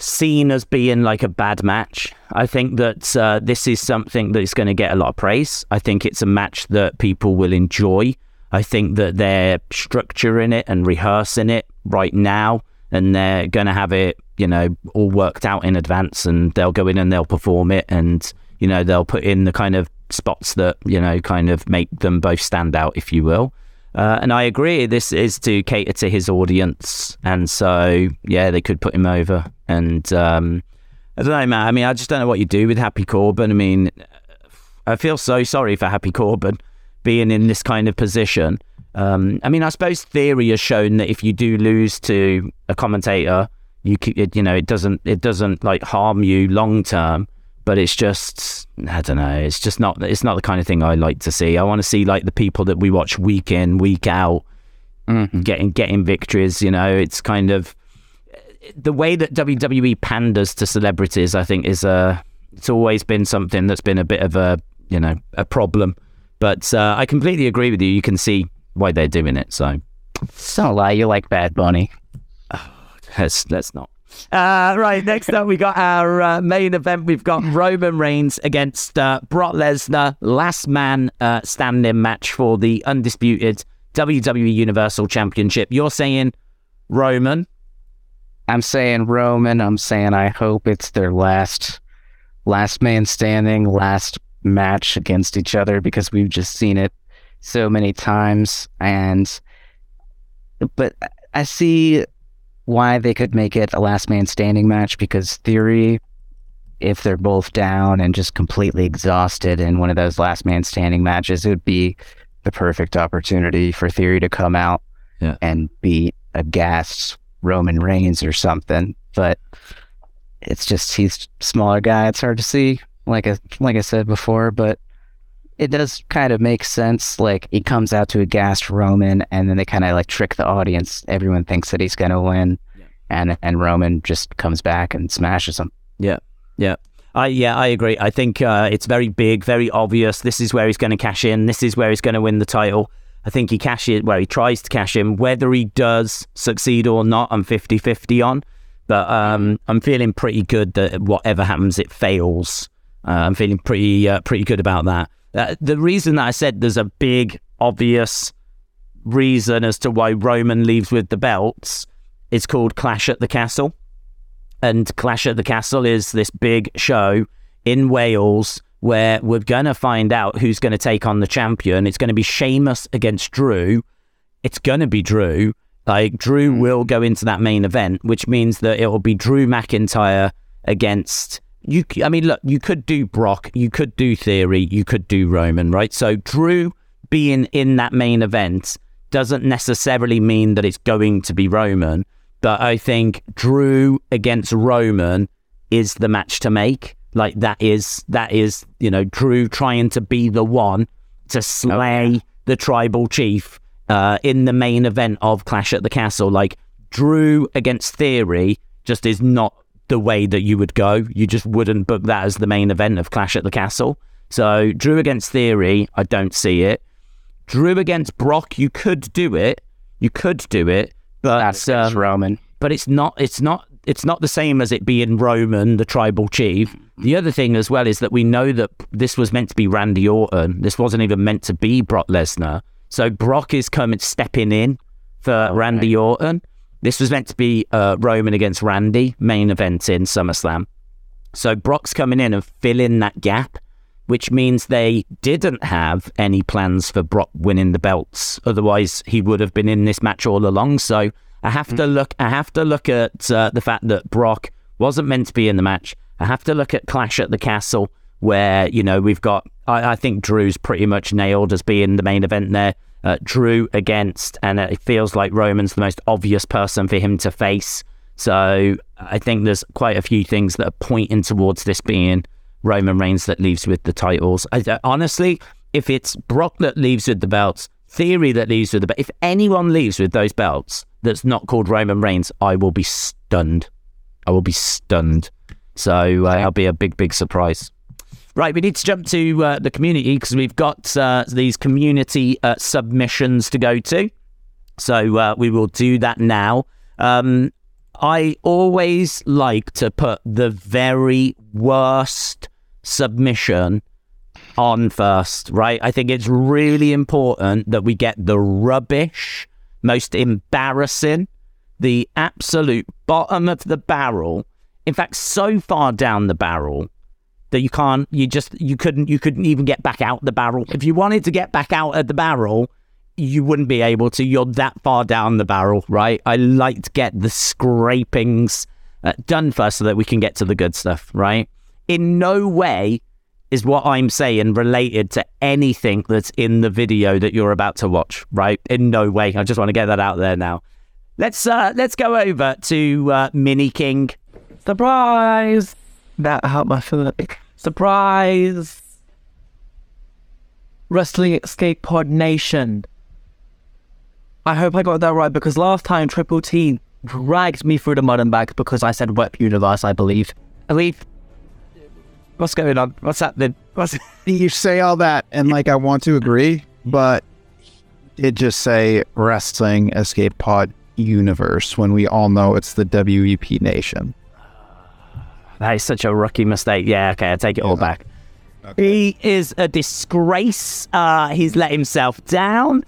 seen as being like a bad match. I think that this is something that is going to get a lot of praise. I think it's a match that people will enjoy. I think that they're structuring it and rehearsing it right now, and they're going to have it, you know, all worked out in advance, and they'll go in and they'll perform it, and, you know, they'll put in the kind of spots that, you know, kind of make them both stand out, if you will. And I agree, this is to cater to his audience. And so, yeah, they could put him over. And I don't know, man. I mean, I just don't know what you do with Happy Corbin. I mean, I feel so sorry for Happy Corbin being in this kind of position. I mean, I suppose theory has shown that if you do lose to a commentator, you keep it, you know, it doesn't like harm you long term. But it's just, I don't know, it's not the kind of thing I like to see. I want to see like the people that we watch week in, week out, getting victories, you know. It's kind of the way that WWE panders to celebrities, I think, is it's always been something that's been a bit of a, you know, a problem. But I completely agree with you. You can see why they're doing it. So don't lie, you like Bad Bunny. Oh, let's not. Right, next up we got our main event. We've got Roman Reigns against Brock Lesnar, last man standing match for the undisputed WWE Universal Championship. You're saying Roman? I'm saying Roman. I'm saying I hope it's their last man standing, last match against each other, because we've just seen it so many times. But I see why they could make it a last man standing match, because theory, if they're both down and just completely exhausted in one of those last man standing matches, it would be the perfect opportunity for theory to come out and beat a gassed Roman Reigns or something. But it's just, he's a smaller guy. It's hard to see, like I said before, but it does kind of make sense. Like, he comes out to a gassed Roman, and then they kind of like trick the audience. Everyone thinks that he's going to win, and Roman just comes back and smashes him. I agree. I think it's very big, very obvious. This is where he's going to cash in. This is where he's going to win the title. I think he cashes where he tries to cash in. Whether he does succeed or not, I'm 50-50 on. But I'm feeling pretty good that whatever happens, it fails. I'm feeling pretty good about that. The reason that I said there's a big, obvious reason as to why Roman leaves with the belts is called Clash at the Castle. And Clash at the Castle is this big show in Wales where we're going to find out who's going to take on the champion. It's going to be Sheamus against Drew. It's going to be Drew. Like, Drew will go into that main event, which means that it will be Drew McIntyre against... I mean, look, you could do Brock, you could do Theory, you could do Roman, right? So Drew being in that main event doesn't necessarily mean that it's going to be Roman, but I think Drew against Roman is the match to make. Like, that is, you know, Drew trying to be the one to slay the tribal chief in the main event of Clash at the Castle. Like, Drew against Theory just is not the way that you would go. You just wouldn't book that as the main event of Clash at the Castle. So Drew against Theory, I don't see it. Drew against Brock, you could do it. But that's Roman. But it's not the same as it being Roman, the tribal chief. The other thing as well is that we know that this was meant to be Randy Orton. This wasn't even meant to be Brock Lesnar. So Brock is coming, stepping in for Randy Orton. This was meant to be Roman against Randy, main event in SummerSlam. So Brock's coming in and filling that gap, which means they didn't have any plans for Brock winning the belts. Otherwise, he would have been in this match all along. So I have to look at the fact that Brock wasn't meant to be in the match. I have to look at Clash at the Castle, where, you know, we've got... I think Drew's pretty much nailed as being the main event there. Drew against, and it feels like Roman's the most obvious person for him to face. So I think there's quite a few things that are pointing towards this being Roman Reigns that leaves with the titles. Honestly, if it's Brock that leaves with the belts, Theory that leaves with the belts, if anyone leaves with those belts that's not called Roman Reigns, I will be stunned. So that'll be a big, big surprise. Right, we need to jump to the community because we've got these community submissions to go to. So we will do that now. I always like to put the very worst submission on first, right? I think it's really important that we get the rubbish, most embarrassing, the absolute bottom of the barrel. In fact, so far down the barrel that you can't, you couldn't even get back out the barrel. If you wanted to get back out of the barrel, you wouldn't be able to. You're that far down the barrel, right? I like to get the scrapings done first so that we can get to the good stuff, right? In no way is what I'm saying related to anything that's in the video that you're about to watch, right? In no way. I just want to get that out there now. Let's go over to Mini King. Surprise! That hurt my feelings. Surprise! Wrestling Escape Pod Nation. I hope I got that right, because last time Triple T dragged me through the mud and back because I said Web Universe, I believe. What's going on? What's happening? You say all that, and I want to agree, but it just say Wrestling Escape Pod Universe when we all know it's the WEP Nation. That is such a rookie mistake. Yeah, okay, I take it all back. Okay. He is a disgrace. He's let himself down.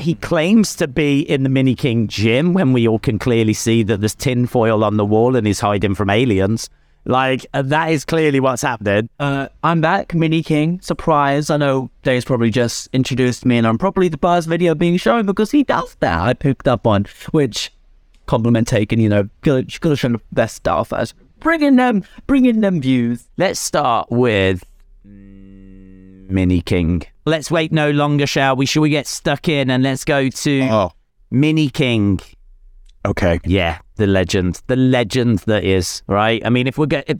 He claims to be in the Mini King gym when we all can clearly see that there's tinfoil on the wall and he's hiding from aliens. That is clearly what's happening. I'm back, Mini King. Surprise. I know Dave's probably just introduced me and I'm probably the first video being shown because he does that. I picked up on, which compliment taken, gotta show the best stuff as bringing them views. Let's start with Mini King. Let's wait no longer, shall we? Shall we get stuck in and let's go to Mini King? Okay. Yeah, the legend that is, right? I mean,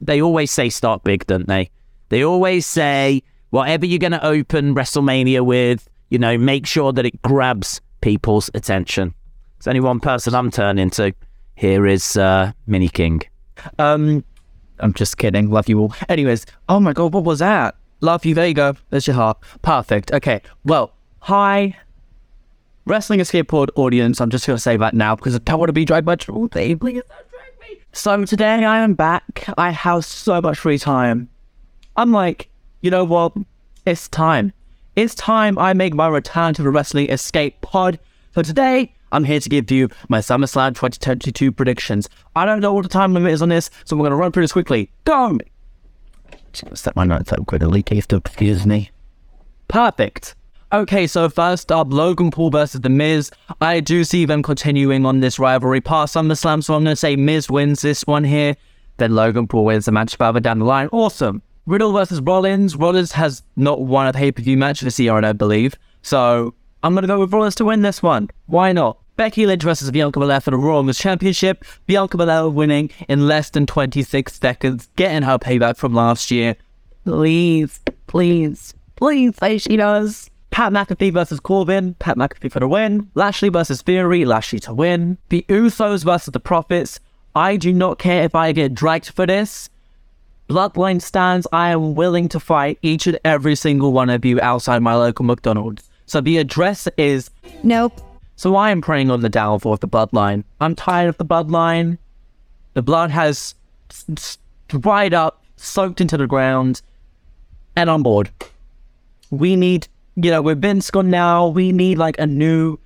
they always say start big, don't they? They always say whatever you're going to open WrestleMania with, make sure that it grabs people's attention. There's only one person I'm turning to. Here is Mini King. I'm just kidding. Love you all. Anyways, oh my God, what was that? Love you. There you go. There's your heart. Perfect. Okay. Well, hi, Wrestling Escape Pod audience. I'm just going to say that now because I don't want to be dragged by Triple T. Please don't drag me. So today I am back. I have so much free time. I'm like, you know what? It's time. It's time I make my return to the Wrestling Escape Pod. So today, I'm here to give you my SummerSlam 2022 predictions. I don't know what the time limit is on this, so we're going to run through this quickly. Go! Set my notes up quickly, please don't confuse me. Perfect. Okay, so first up, Logan Paul versus The Miz. I do see them continuing on this rivalry past SummerSlam, so I'm going to say Miz wins this one here. Then Logan Paul wins the match further down the line. Awesome. Riddle versus Rollins. Rollins has not won a pay-per-view match this year, I don't believe. So I'm going to go with Rollins to win this one. Why not? Becky Lynch versus Bianca Belair for the Raw Women's Championship. Bianca Belair winning in less than 26 seconds, getting her payback from last year. Please say she does. Pat McAfee versus Corbin. Pat McAfee for the win. Lashley versus Theory. Lashley to win. The Usos versus the Profits. I do not care if I get dragged for this. Bloodline stands. I am willing to fight each and every single one of you outside my local McDonald's. So the address is... Nope. So I am preying on the downfall of the Bloodline. I'm tired of the Bloodline. The blood has dried up, soaked into the ground, and I'm bored. We need, with Vince gone now, we need a new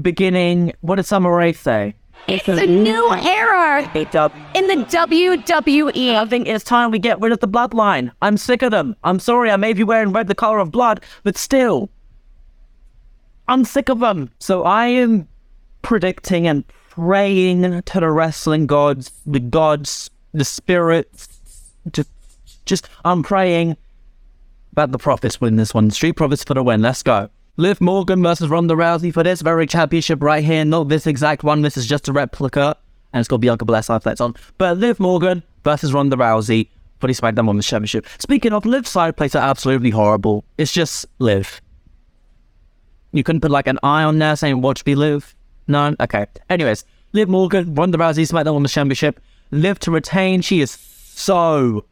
beginning. What did Summer Rae say? It's a new era in the WWE. I think it's time we get rid of the Bloodline. I'm sick of them. I'm sorry, I may be wearing red, the color of blood, but still. I'm sick of them. So I am predicting and praying to the wrestling gods, the spirits, I'm praying that the Profits win this one. Street Profits for the win. Let's go. Liv Morgan versus Ronda Rousey for this very championship right here. Not this exact one. This is just a replica. And it's got Bianca Belair side flex on. But Liv Morgan versus Ronda Rousey for the SmackDown Women's Championship. Speaking of, Liv's side plays are absolutely horrible. It's just Liv. You couldn't put like an eye on there saying watch me Liv? No? Okay. Anyways, Liv Morgan won the Rousey SmackDown Women's Championship. Liv to retain. She is so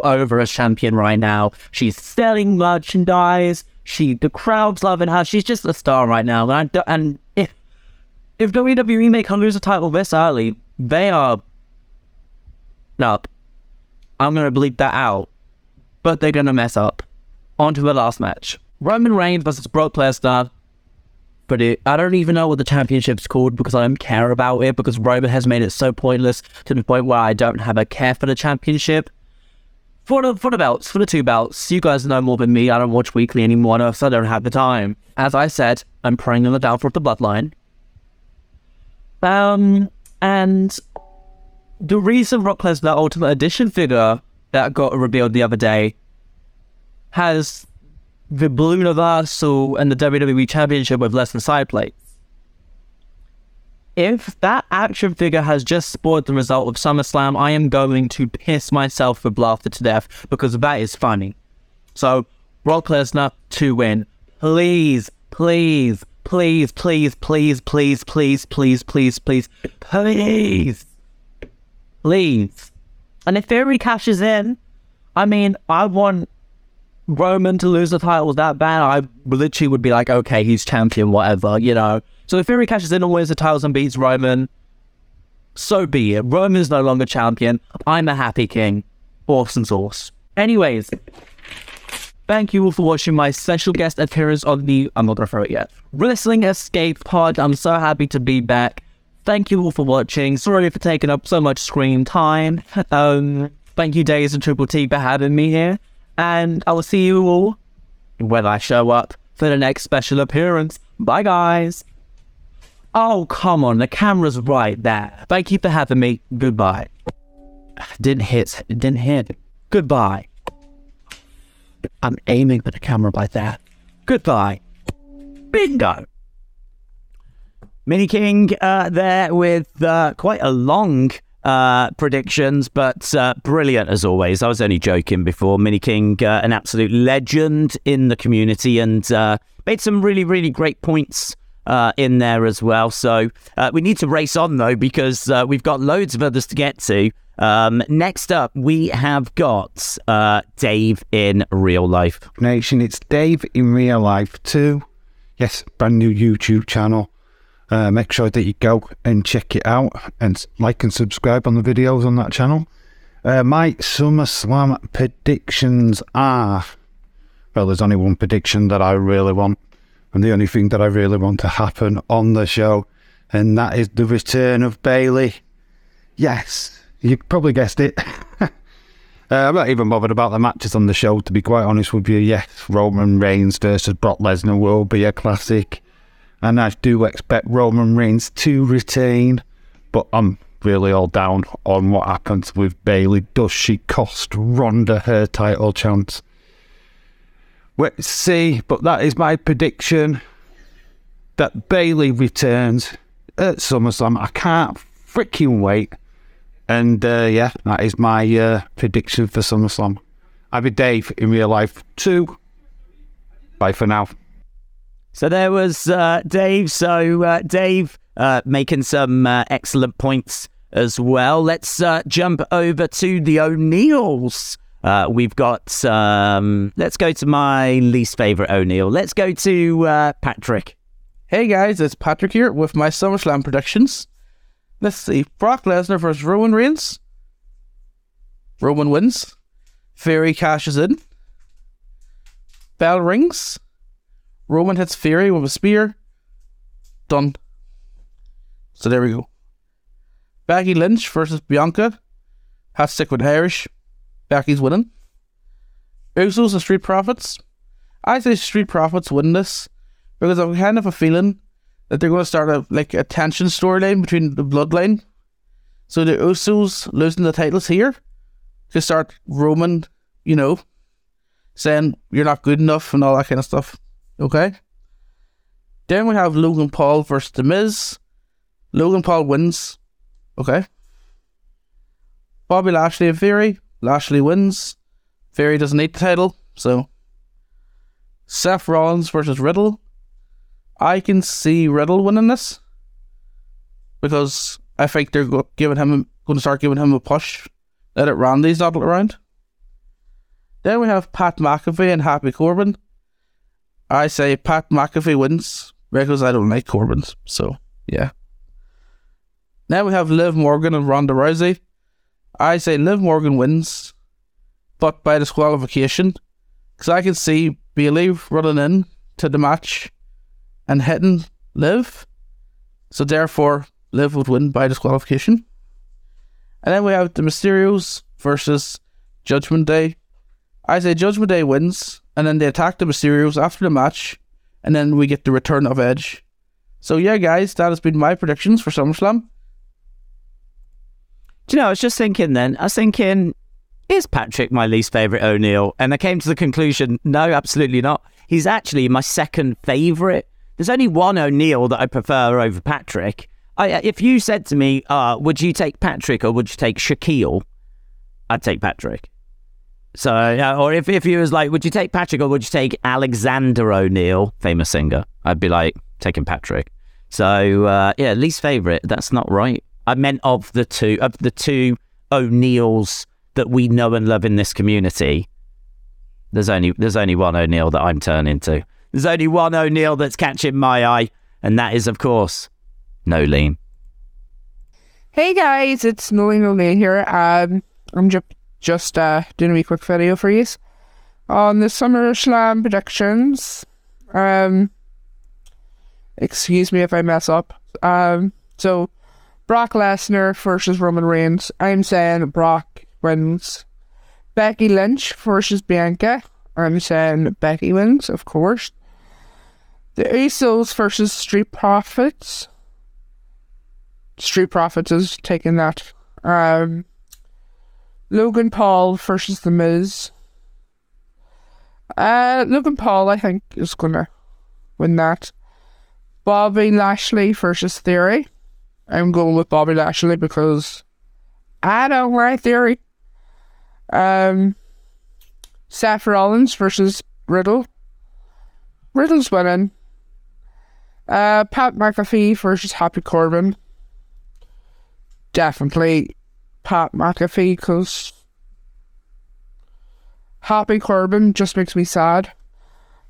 over as champion right now. She's selling merchandise. The crowd's loving her. She's just a star right now. And if WWE make her lose a title this early, they are... up. I'm going to bleep that out. But they're going to mess up. On to the last match. Roman Reigns versus Brock Lesnar. But I don't even know what the championship's called because I don't care about it, because Roman has made it so pointless to the point where I don't have a care for the championship. For the belts, for the two belts, you guys know more than me. I don't watch weekly anymore, so I don't have the time. As I said, I'm praying on the downfall of the Bloodline. And the recent Brock Lesnar Ultimate Edition figure that got revealed the other day has the Blue Universal and the WWE Championship with Lesnar side plates. If that action figure has just spoiled the result of SummerSlam, I am going to piss myself for laughter to death, because that is funny. So, Brock Lesnar to win. Please. And if Theory cashes in, I mean, I want Roman to lose the title that bad. I literally would be like, okay, he's champion, whatever, you know. So if Theory cashes in and wins the titles and beats Roman, so be it. Roman's no longer champion. I'm a happy king. Awesome sauce. Anyways, thank you all for watching my special guest appearance on the... I'm not going to throw it yet. Wrestling Escape Pod. I'm so happy to be back. Thank you all for watching. Sorry for taking up so much screen time. Thank you, Days and Triple T, for having me here. And I will see you all when I show up for the next special appearance. Bye, guys. Oh, come on. The camera's right there. Thank you for having me. Goodbye. Didn't hit. Goodbye. I'm aiming for the camera like that. Goodbye. Bingo. Mini King there with quite a long predictions, but brilliant as always. I was only joking before. Mini King, an absolute legend in the community, and made some really, really great points in there as well. So we need to race on though, because we've got loads of others to get to. Next up, we have got Dave in Real Life Nation. It's Dave in Real Life 2. Yes, brand new YouTube channel. Make sure that you go and check it out and like and subscribe on the videos on that channel. My SummerSlam predictions are... Well, there's only one prediction that I really want, and the only thing that I really want to happen on the show, and that is the return of Bailey. Yes, you probably guessed it. I'm not even bothered about the matches on the show, to be quite honest with you. Yes, Roman Reigns versus Brock Lesnar will be a classic. And I do expect Roman Reigns to retain, but I'm really all down on what happens with Bailey. Does she cost Ronda her title chance? Let's see, but that is my prediction, that Bailey returns at SummerSlam. I can't freaking wait. And yeah, that is my prediction for SummerSlam. I'll be Dave in Real Life 2. Bye for now. So there was Dave. So Dave making some excellent points as well. Let's jump over to the O'Neills. We've got, let's go to my least favourite O'Neill. Let's go to Patrick. Hey guys, it's Patrick here with my SummerSlam predictions. Let's see. Brock Lesnar versus Roman Reigns. Roman wins. Theory cashes in. Bell rings. Roman hits Fury with a spear. Done. So there we go. Becky Lynch versus Bianca. Has sick with Irish. Becky's winning. Usos and Street Profits. I say Street Profits win this, because I'm kind of a feeling that they're going to start a tension storyline between the Bloodline. So the Usos losing the titles here to start Roman, you know, saying you're not good enough and all that kind of stuff. Okay. Then we have Logan Paul versus The Miz. Logan Paul wins. Okay. Bobby Lashley and Fury. Lashley wins. Theory doesn't need the title, so... Seth Rollins versus Riddle. I can see Riddle winning this, because I think they're going to start giving him a push now that Randy's not around. Then we have Pat McAfee and Happy Corbin. I say Pat McAfee wins, because I don't like Corbin, so yeah. Now we have Liv Morgan and Ronda Rousey. I say Liv Morgan wins, but by disqualification, because I can see Bailey running in to the match and hitting Liv, so therefore Liv would win by disqualification. And then we have the Mysterios versus Judgment Day. I say Judgment Day wins, and then they attack the Mysterios after the match, and then we get the return of Edge. So yeah, guys, that has been my predictions for SummerSlam. Do you know, I was just thinking then, is Patrick my least favourite O'Neill? And I came to the conclusion, no, absolutely not. He's actually my second favourite. There's only one O'Neill that I prefer over Patrick. If you said to me, would you take Patrick or would you take Shaquille? I'd take Patrick. So, or if you was like, would you take Patrick or would you take Alexander O'Neill, famous singer? I'd be like, taking Patrick. So, yeah, least favourite. That's not right. I meant of the two O'Neills that we know and love in this community, there's only one O'Neill that I'm turning to. There's only one O'Neill that's catching my eye, and that is, of course, Nolene. Hey guys, it's Nolene here. I'm just doing a wee quick video for you on the SummerSlam predictions. Excuse me if I mess up. So Brock Lesnar versus Roman Reigns. I'm saying Brock wins. Becky Lynch versus Bianca. I'm saying Becky wins, of course. The Usos versus Street Profits. Street Profits is taking that. Logan Paul versus The Miz. Logan Paul, I think, is going to win that. Bobby Lashley versus Theory. I'm going with Bobby Lashley because I don't like Theory. Seth Rollins versus Riddle. Riddle's winning. Pat McAfee versus Happy Corbin. Definitely Pat McAfee, because Happy Corbin just makes me sad.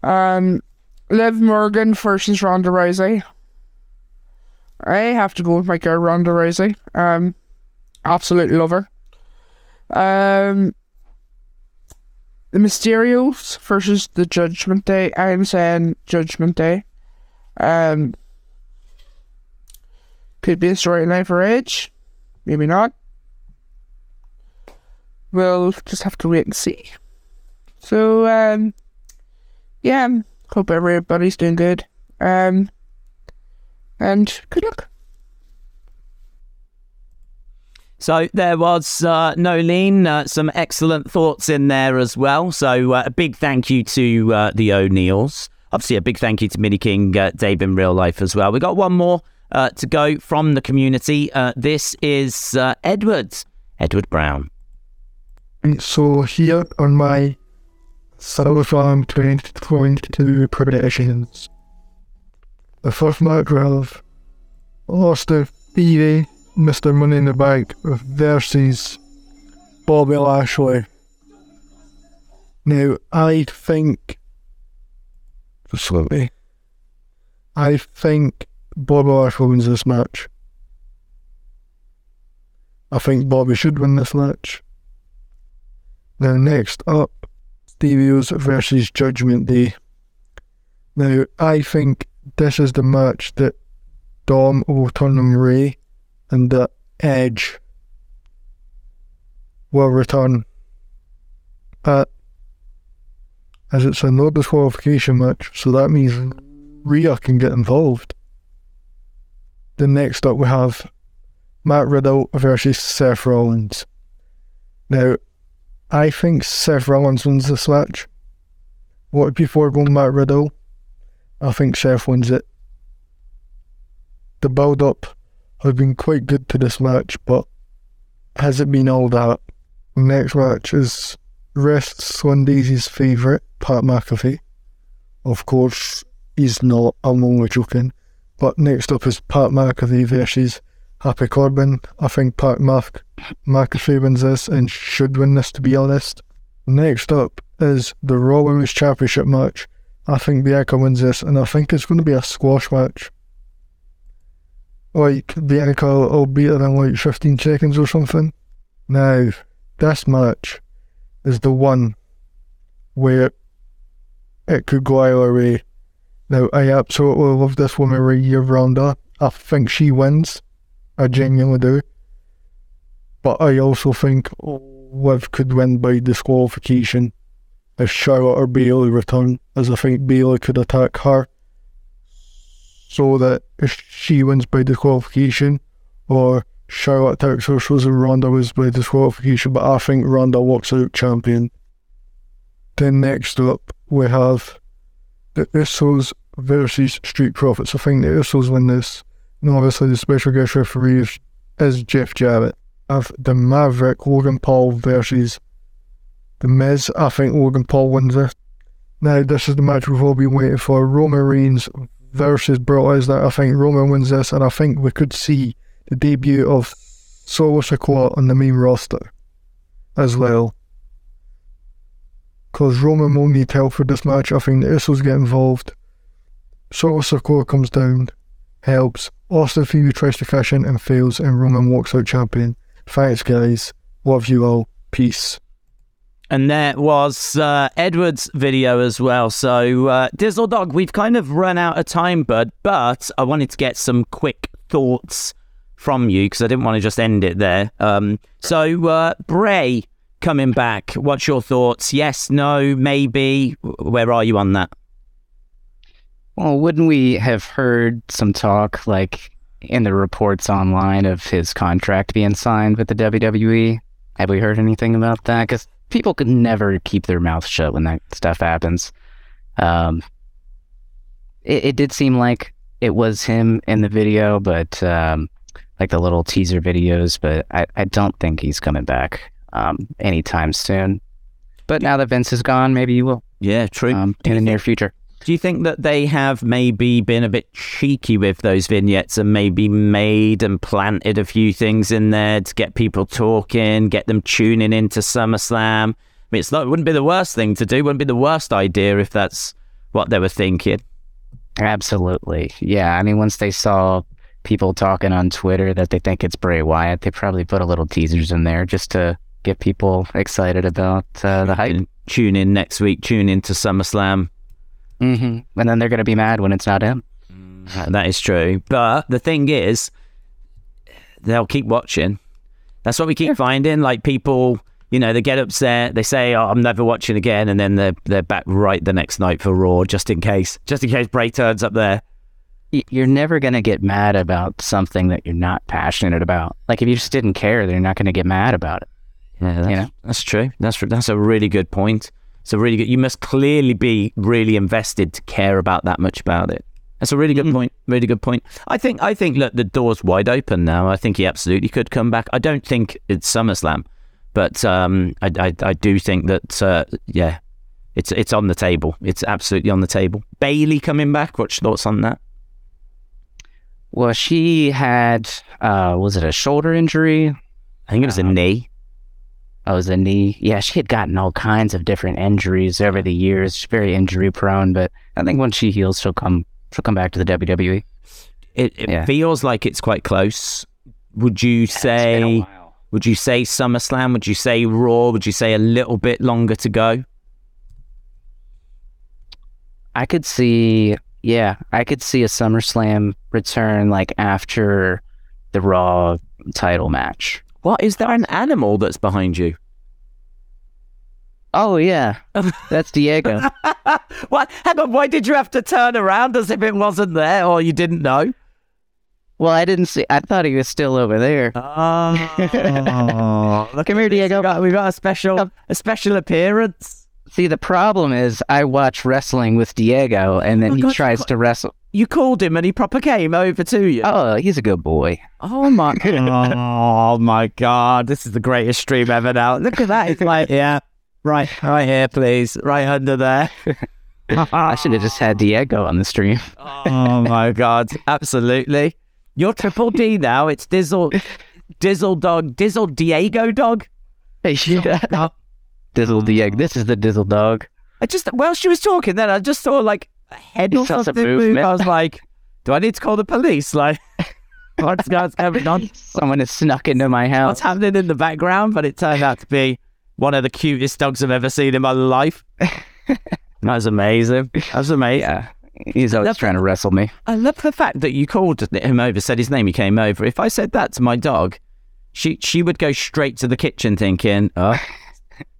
Liv Morgan versus Ronda Rousey. I have to go with my girl Ronda Rousey. Absolutely love her. The Mysterios versus the Judgment Day. I am saying Judgment Day. Could be a storyline for Edge. Maybe not. We'll just have to wait and see. So, yeah. Hope everybody's doing good. And good luck. So there was Nolene, some excellent thoughts in there as well. So a big thank you to the O'Neills. Obviously, a big thank you to Mini King, Dave in real life as well. We got one more to go from the community. This is Edward Brown. So here on my SummerSlam 2022 predictions, the first match of Austin Theory, Mr. Money in the Bank, versus Bobby Lashley. Now, I think Bobby Lashley wins this match. I think Bobby should win this match. Now, next up, Stevie versus Judgment Day. Now, I think this is the match that Dom will turn on Rey, and that Edge will return. But as it's a no disqualification match, so that means Rhea can get involved. Then next up we have Matt Riddle versus Seth Rollins. Now, I think Seth Rollins wins this match. What before going Matt Riddle? I think Seth wins it. The build-up has been quite good to this match, but has it been all that? Next match is ref Swandeezy's favourite, Pat McAfee. Of course, he's not. I'm only joking. But next up is Pat McAfee versus Happy Corbin. I think Pat McAfee wins this and should win this, to be honest. Next up is the Raw Women's Championship match. I think Bianca wins this, and I think it's going to be a squash match. Like, Bianca will beat her in like 15 seconds or something. Now, this match is the one where it could go either way. Now, I absolutely love this woman right here, Ronda. I think she wins. I genuinely do. But I also think Liv could win by disqualification if Charlotte or Bailey return, as I think Bailey could attack her, so that if she wins by disqualification, or Charlotte attacks her, so that Ronda wins by disqualification, but I think Ronda walks out champion. Then next up, we have the Usos versus Street Profits. I think the Usos win this, and obviously the special guest referee is Jeff Jarrett. I have the Maverick, Logan Paul versus The Miz. I think Logan Paul wins this. Now, this is the match we've all been waiting for. Roman Reigns versus Brock Lesnar. I think Roman wins this, and I think we could see the debut of Solo Sikoa on the main roster as well, because Roman will need help for this match. I think the Usos get involved. Solo Sikoa comes down, helps. Austin Theory tries to cash in and fails, and Roman walks out champion. Thanks, guys. Love you all. Peace. And there was Edward's video as well. So, Dizzledog, we've kind of run out of time, bud, but I wanted to get some quick thoughts from you because I didn't want to just end it there. Bray coming back, what's your thoughts? Yes, no, maybe? Where are you on that? Well, wouldn't we have heard some talk, like, in the reports online of his contract being signed with the WWE? Have we heard anything about that? Because people could never keep their mouth shut when that stuff happens. It did seem like it was him in the video, but like the little teaser videos, but I don't think he's coming back anytime soon. But now that Vince is gone, maybe he will. Yeah, true. In the near future. Do you think that they have maybe been a bit cheeky with those vignettes and maybe made and planted a few things in there to get people talking, get them tuning into SummerSlam? I mean, it wouldn't be the worst thing to do, wouldn't be the worst idea if that's what they were thinking. Absolutely. Yeah, I mean, once they saw people talking on Twitter that they think it's Bray Wyatt, they probably put a little teasers in there just to get people excited about the hype. Tune in next week, tune in to SummerSlam. Mm-hmm. And then they're going to be mad when it's not him. That is true. But the thing is, they'll keep watching. That's what we keep finding. Like, people, you know, they get upset. They say, oh, I'm never watching again. And then they're back right the next night for Raw, just in case Bray turns up there. You're never going to get mad about something that you're not passionate about. Like, if you just didn't care, then you're not going to get mad about it. Yeah, that's true. That's a really good point. It's a really good. You must clearly be really invested to care about that much about it. That's a really good point. Really good point. I think. Look, the door's wide open now. I think he absolutely could come back. I don't think it's SummerSlam, but I do think that it's on the table. It's absolutely on the table. Bailey coming back. What's your thoughts on that? Well, she had was it a shoulder injury? I think it was a knee. Oh, it was a knee. Yeah, she had gotten all kinds of different injuries over the years. She's very injury prone, but I think once she heals, she'll come back to the WWE. It feels like it's quite close. Would you say? It's been a while. Would you say SummerSlam? Would you say Raw? Would you say a little bit longer to go? I could see. Yeah, I could see a SummerSlam return, like after the Raw title match. What, is there an animal that's behind you? Oh, yeah. That's Diego. What? Hang on, why did you have to turn around as if it wasn't there or you didn't know? Well, I didn't see. I thought he was still over there. Oh. Look, come here, Diego. We got a special appearance. See, the problem is I watch wrestling with Diego, and then he tries to wrestle. You called him and he proper came over to you. Oh, he's a good boy. Oh, my oh my God. This is the greatest stream ever now. Look at that. It's like, yeah, right here, please. Right under there. I should have just had Diego on the stream. Oh, my God. Absolutely. You're Triple D now. It's Dizzledog. Dizzle Diego Dog? Yeah. Dizzle Diego. This is the Dizzledog. I just, while she was talking then, I just saw like a head or something move. I was like, do I need to call the police? Like, what's going on? Someone has snuck into my house. What's happening in the background? But it turned out to be one of the cutest dogs I've ever seen in my life. That was amazing. Yeah. He's always trying to wrestle me. I love the fact that you called him over, said his name, he came over. If I said that to my dog, she would go straight to the kitchen thinking, oh,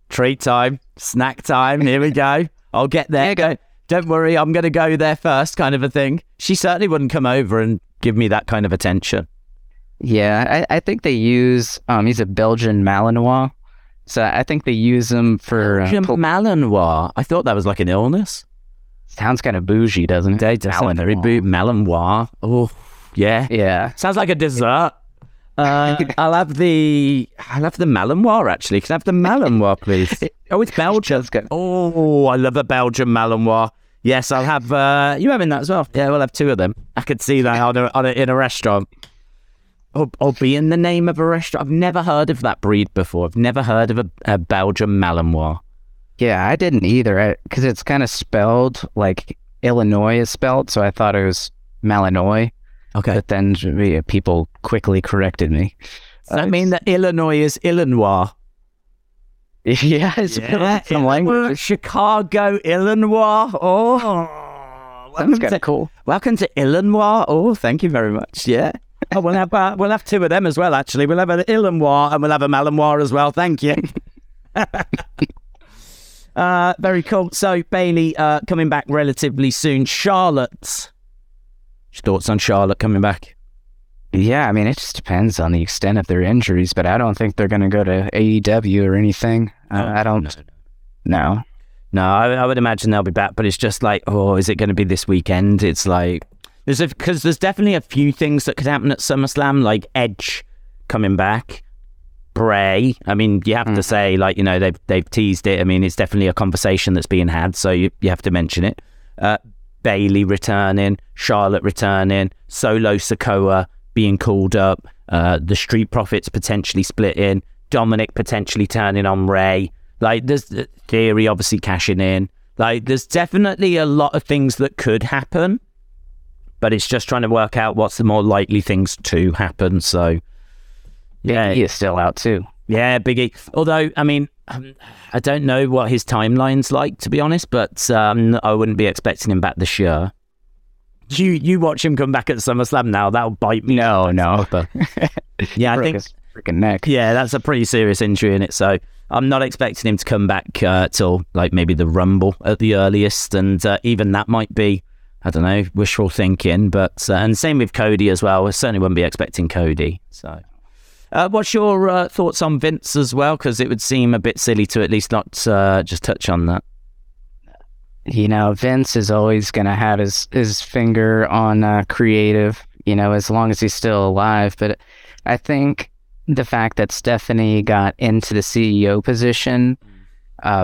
treat time, snack time, here we go. I'll get there. Go. Don't worry, I'm going to go there first kind of a thing. She certainly wouldn't come over and give me that kind of attention. Yeah, I think they use, he's a Belgian Malinois. So I think they use him for... Belgian Malinois? I thought that was like an illness. Sounds kind of bougie, doesn't it? They do. Malinois. Oh, yeah. Yeah. Sounds like a dessert. I'll have the Malinois, actually. Can I have the Malinois, please? Oh, it's Belgian. Oh, I love a Belgian Malinois. Yes, I'll have... you having that as well? Yeah, we'll have two of them. I could see that in a restaurant. Or be in the name of a restaurant. I've never heard of that breed before. I've never heard of a Belgian Malinois. Yeah, I didn't either, because it's kind of spelled like Illinois is spelled, so I thought it was Malinois. Okay. But then people quickly corrected me. Does that mean that Illinois is Illinois? Yeah, it's some language. Chicago, Illinois. Oh, that's kind of cool. Welcome to Illinois. Oh, thank you very much. Yeah. Oh, we'll have two of them as well, actually. We'll have an Illinois and we'll have a Malinois as well. Thank you. Very cool. So Bailey coming back relatively soon. Thoughts on Charlotte coming back? Yeah, I mean, it just depends on the extent of their injuries, but I don't think they're going to go to AEW or anything. I would imagine they'll be back, but it's just like, is it going to be this weekend? It's like, because there's definitely a few things that could happen at SummerSlam, like Edge coming back. Bray, I mean, you have to say, like, you know, they've teased it. I mean, it's definitely a conversation that's being had, so you have to mention it. Bailey returning, Charlotte returning, Solo Sikoa being called up, the Street Profits potentially splitting, Dominic potentially turning on Rey. Like, there's Theory obviously cashing in. Like, there's definitely a lot of things that could happen, but it's just trying to work out what's the more likely things to happen, so... Yeah, Big E is still out too. Yeah, Big E. Although, I mean, I don't know what his timeline's like, to be honest, but I wouldn't be expecting him back this year. You watch him come back at SummerSlam now, that'll bite me. No. But, yeah, I think... his freaking neck. Yeah, that's a pretty serious injury in it, so I'm not expecting him to come back till, like, maybe the Rumble at the earliest, and even that might be, I don't know, wishful thinking, but... and same with Cody as well. I certainly wouldn't be expecting Cody, so... what's your thoughts on Vince as well? Because it would seem a bit silly to at least not just touch on that. You know, Vince is always going to have his finger on creative, you know, as long as he's still alive. But I think the fact that Stephanie got into the CEO position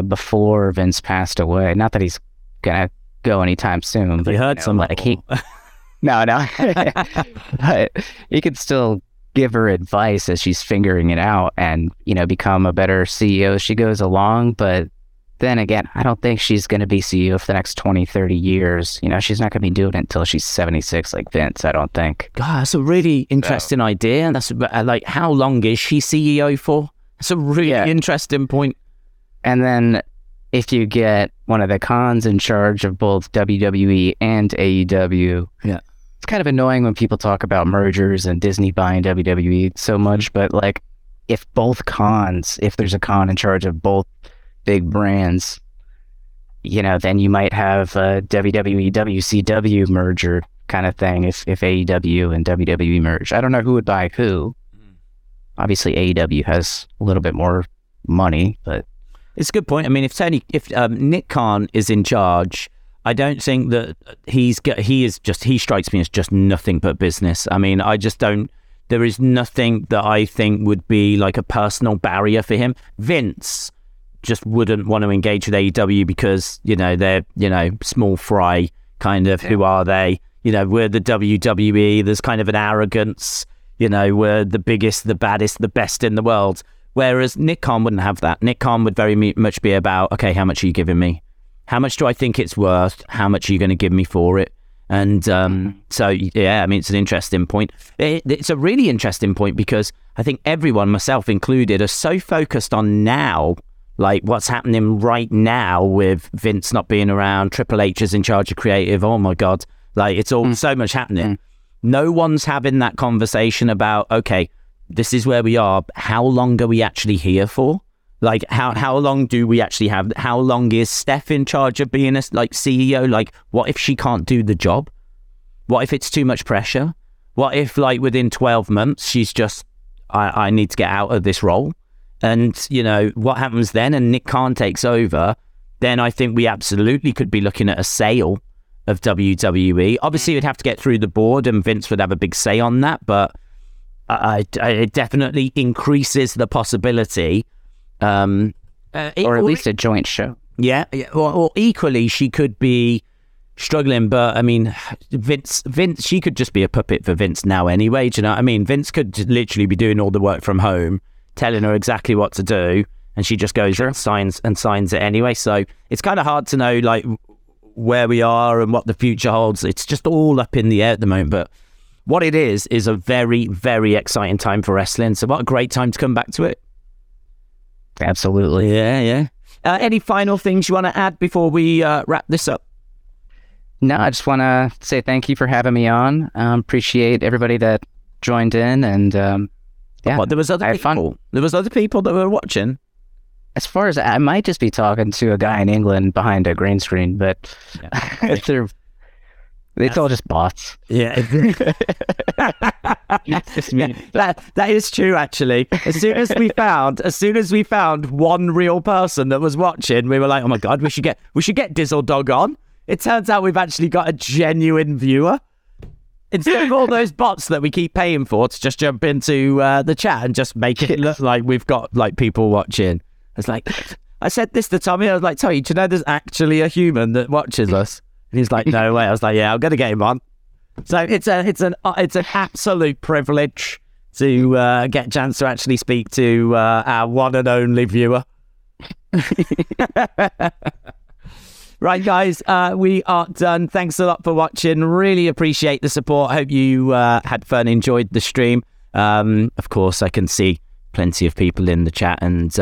before Vince passed away, not that he's going to go anytime soon. But you heard something like he... No. But he could still... give her advice as she's figuring it out and, you know, become a better CEO as she goes along. But then again, I don't think she's going to be CEO for the next 20, 30 years. You know, she's not going to be doing it until she's 76 like Vince, I don't think. God, that's a really interesting idea. And that's like, how long is she CEO for? That's a really interesting point. And then if you get one of the cons in charge of both WWE and AEW, it's kind of annoying when people talk about mergers and Disney buying WWE so much, but like if there's a con in charge of both big brands, you know, then you might have a WWE WCW merger kind of thing if AEW and WWE merge. I don't know who would buy who. Obviously AEW has a little bit more money, but it's a good point. I mean, if Nick Khan is in charge I don't think that he strikes me as just nothing but business. I mean, I just don't. There is nothing that I think would be like a personal barrier for him. Vince just wouldn't want to engage with AEW because, you know, they're, you know, small fry kind of, who are they? You know, we're the WWE. There's kind of an arrogance, you know, we're the biggest, the baddest, the best in the world. Whereas Nick Khan wouldn't have that. Nick Khan would very much be about, okay, how much are you giving me? How much do I think it's worth? How much are you going to give me for it? And so, yeah, I mean, it's an interesting point. It's a really interesting point because I think everyone, myself included, are so focused on now, like what's happening right now with Vince not being around, Triple H is in charge of creative. Oh, my God. Like, it's all so much happening. No one's having that conversation about, okay, this is where we are. How long are we actually here for? Like, how long do we actually have? How long is Steph in charge of being a, like, CEO? Like, what if she can't do the job? What if it's too much pressure? What if, like, within 12 months, she's just, I need to get out of this role? And, you know, what happens then? And Nick Khan takes over. Then I think we absolutely could be looking at a sale of WWE. Obviously, you'd have to get through the board and Vince would have a big say on that. But it definitely increases the possibility. Or at least a joint show. Yeah. Or equally, she could be struggling. But I mean, Vince, she could just be a puppet for Vince now anyway. Do you know what I mean? Vince could literally be doing all the work from home, telling her exactly what to do. And she just goes and signs it anyway. So it's kind of hard to know, like, where we are and what the future holds. It's just all up in the air at the moment. But what it is a very, very exciting time for wrestling. So what a great time to come back to it. Absolutely. Yeah, yeah. Any final things you want to add before we wrap this up? No, I just want to say thank you for having me on. Appreciate everybody that joined in. And yeah, there was other people that were watching. As far as I might just be talking to a guy in England behind a green screen, but yeah. It's all just bots. Yeah. That is true, actually. As soon as we found one real person that was watching, we were like, oh my God, we should get Dizzledog on. It turns out we've actually got a genuine viewer. Instead of all those bots that we keep paying for to just jump into the chat and just make it look like we've got, like, people watching. It's like, I said this to Tommy, I was like, Tommy, do you know there's actually a human that watches us? And he's like, no way. I was like, yeah, I'm going to get him on. So it's an absolute privilege to get a chance to actually speak to our one and only viewer. Right, guys, we are done. Thanks a lot for watching. Really appreciate the support. Hope you had fun, enjoyed the stream. Of course, I can see plenty of people in the chat. And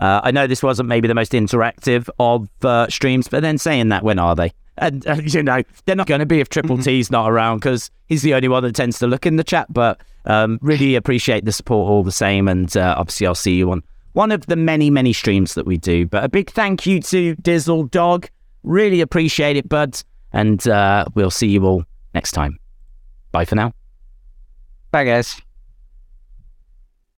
I know this wasn't maybe the most interactive of streams, but then saying that, when are they? And, you know, they're not going to be if Triple T's not around because he's the only one that tends to look in the chat. But really appreciate the support all the same. And obviously, I'll see you on one of the many, many streams that we do. But a big thank you to Dizzledog. Really appreciate it, bud. And we'll see you all next time. Bye for now. Bye, guys.